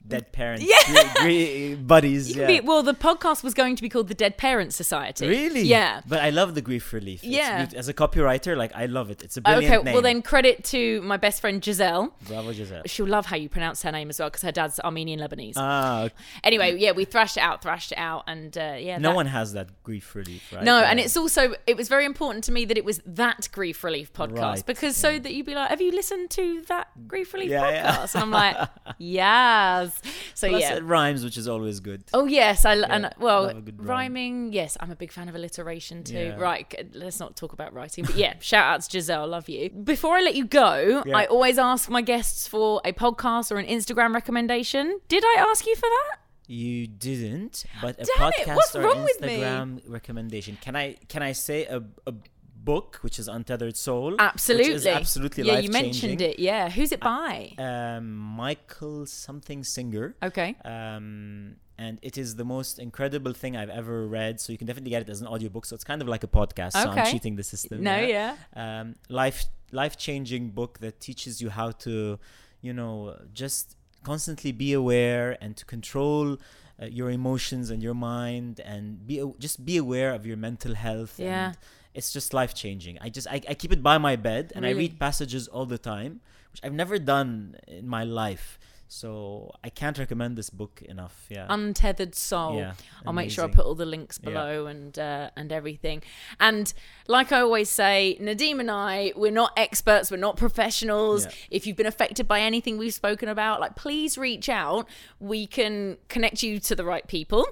Dead Parents yeah. buddies. Yeah. Be, well, the podcast was going to be called The Dead Parents Society. Really? Yeah. But I love The Grief Relief. Yeah. It's, as a copywriter, like, I love it. It's a brilliant okay, name. Well, then credit to my best friend, Giselle. Bravo, Giselle. She'll love how you pronounce her name as well, because her dad's Armenian Lebanese. Ah. Okay. Anyway, yeah, we thrashed it out, thrashed it out. And uh, yeah. No that, one has That Grief Relief, right? No, yeah. And it's also, it was very important to me that it was That Grief Relief podcast, right. because yeah. so that you'd be like, have you listened to That Grief Relief yeah, podcast? Yeah. And I'm like, yes. So plus yeah, it rhymes, which is always good. Oh yes, I yeah, and well I rhyme. rhyming. Yes, I'm a big fan of alliteration too. Yeah. Right, let's not talk about writing. But yeah, shout out to Giselle, love you. Before I let you go, yeah. I always ask my guests for a podcast or an Instagram recommendation. Did I ask you for that? You didn't, but damn a podcast it, what's or wrong Instagram with me? Recommendation. Can I can I say a? a book, which is Untethered Soul. Absolutely. Which is absolutely yeah, life-changing. Yeah, you mentioned it. Yeah. Who's it by? Uh, um, Michael something Singer. Okay. Um, and it is the most incredible thing I've ever read. So you can definitely get it as an audiobook. So it's kind of like a podcast. Okay. So I'm cheating the system. No, yeah. yeah. Um, life, life-changing book that teaches you how to, you know, just constantly be aware and to control uh, your emotions and your mind and be just be aware of your mental health. Yeah. And, it's just life-changing. I just, I, I keep it by my bed and really? I read passages all the time, which I've never done in my life. So I can't recommend this book enough. Yeah. Untethered Soul. Yeah, I'll amazing. make sure I put all the links below yeah. and uh, and everything. And like I always say, Nadim and I, we're not experts. We're not professionals. Yeah. If you've been affected by anything we've spoken about, like please reach out. We can connect you to the right people.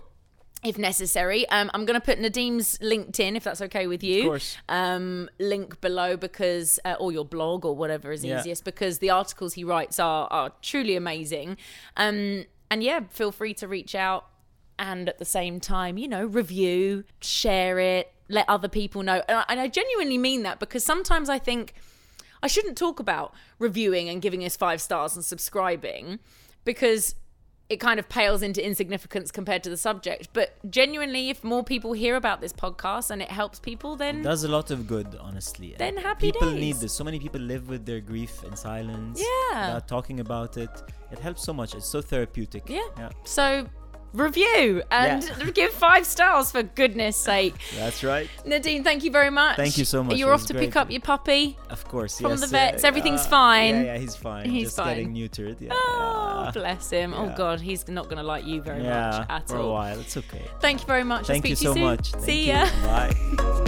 If necessary, um, I'm going to put Nadim's LinkedIn, if that's okay with you, of course. Um, link below because, uh, or your blog or whatever is yeah. easiest, because the articles he writes are are truly amazing. Um, and yeah, feel free to reach out and at the same time, you know, review, share it, let other people know. And I, and I genuinely mean that because sometimes I think I shouldn't talk about reviewing and giving us five stars and subscribing because it kind of pales into insignificance compared to the subject. But genuinely, if more people hear about this podcast and it helps people, then it does a lot of good, honestly. Then happy days. People need this. So many people live with their grief in silence. Yeah. Without talking about it. It helps so much. It's so therapeutic. Yeah. yeah. So review and yeah. give five stars for goodness sake. That's right. Nadim, thank you very much. Thank you so much. You're off to great. pick up your puppy. Of course, From yes. the vets, yeah, everything's uh, fine. Yeah, yeah, he's fine. He's Just fine. getting neutered. Yeah. Oh, yeah. bless him. Yeah. Oh, God, he's not going to like you very yeah, much at all. for a while. It's okay. Thank you very much. Thank I'll speak you to so you soon. much. Thank See you. ya. Bye.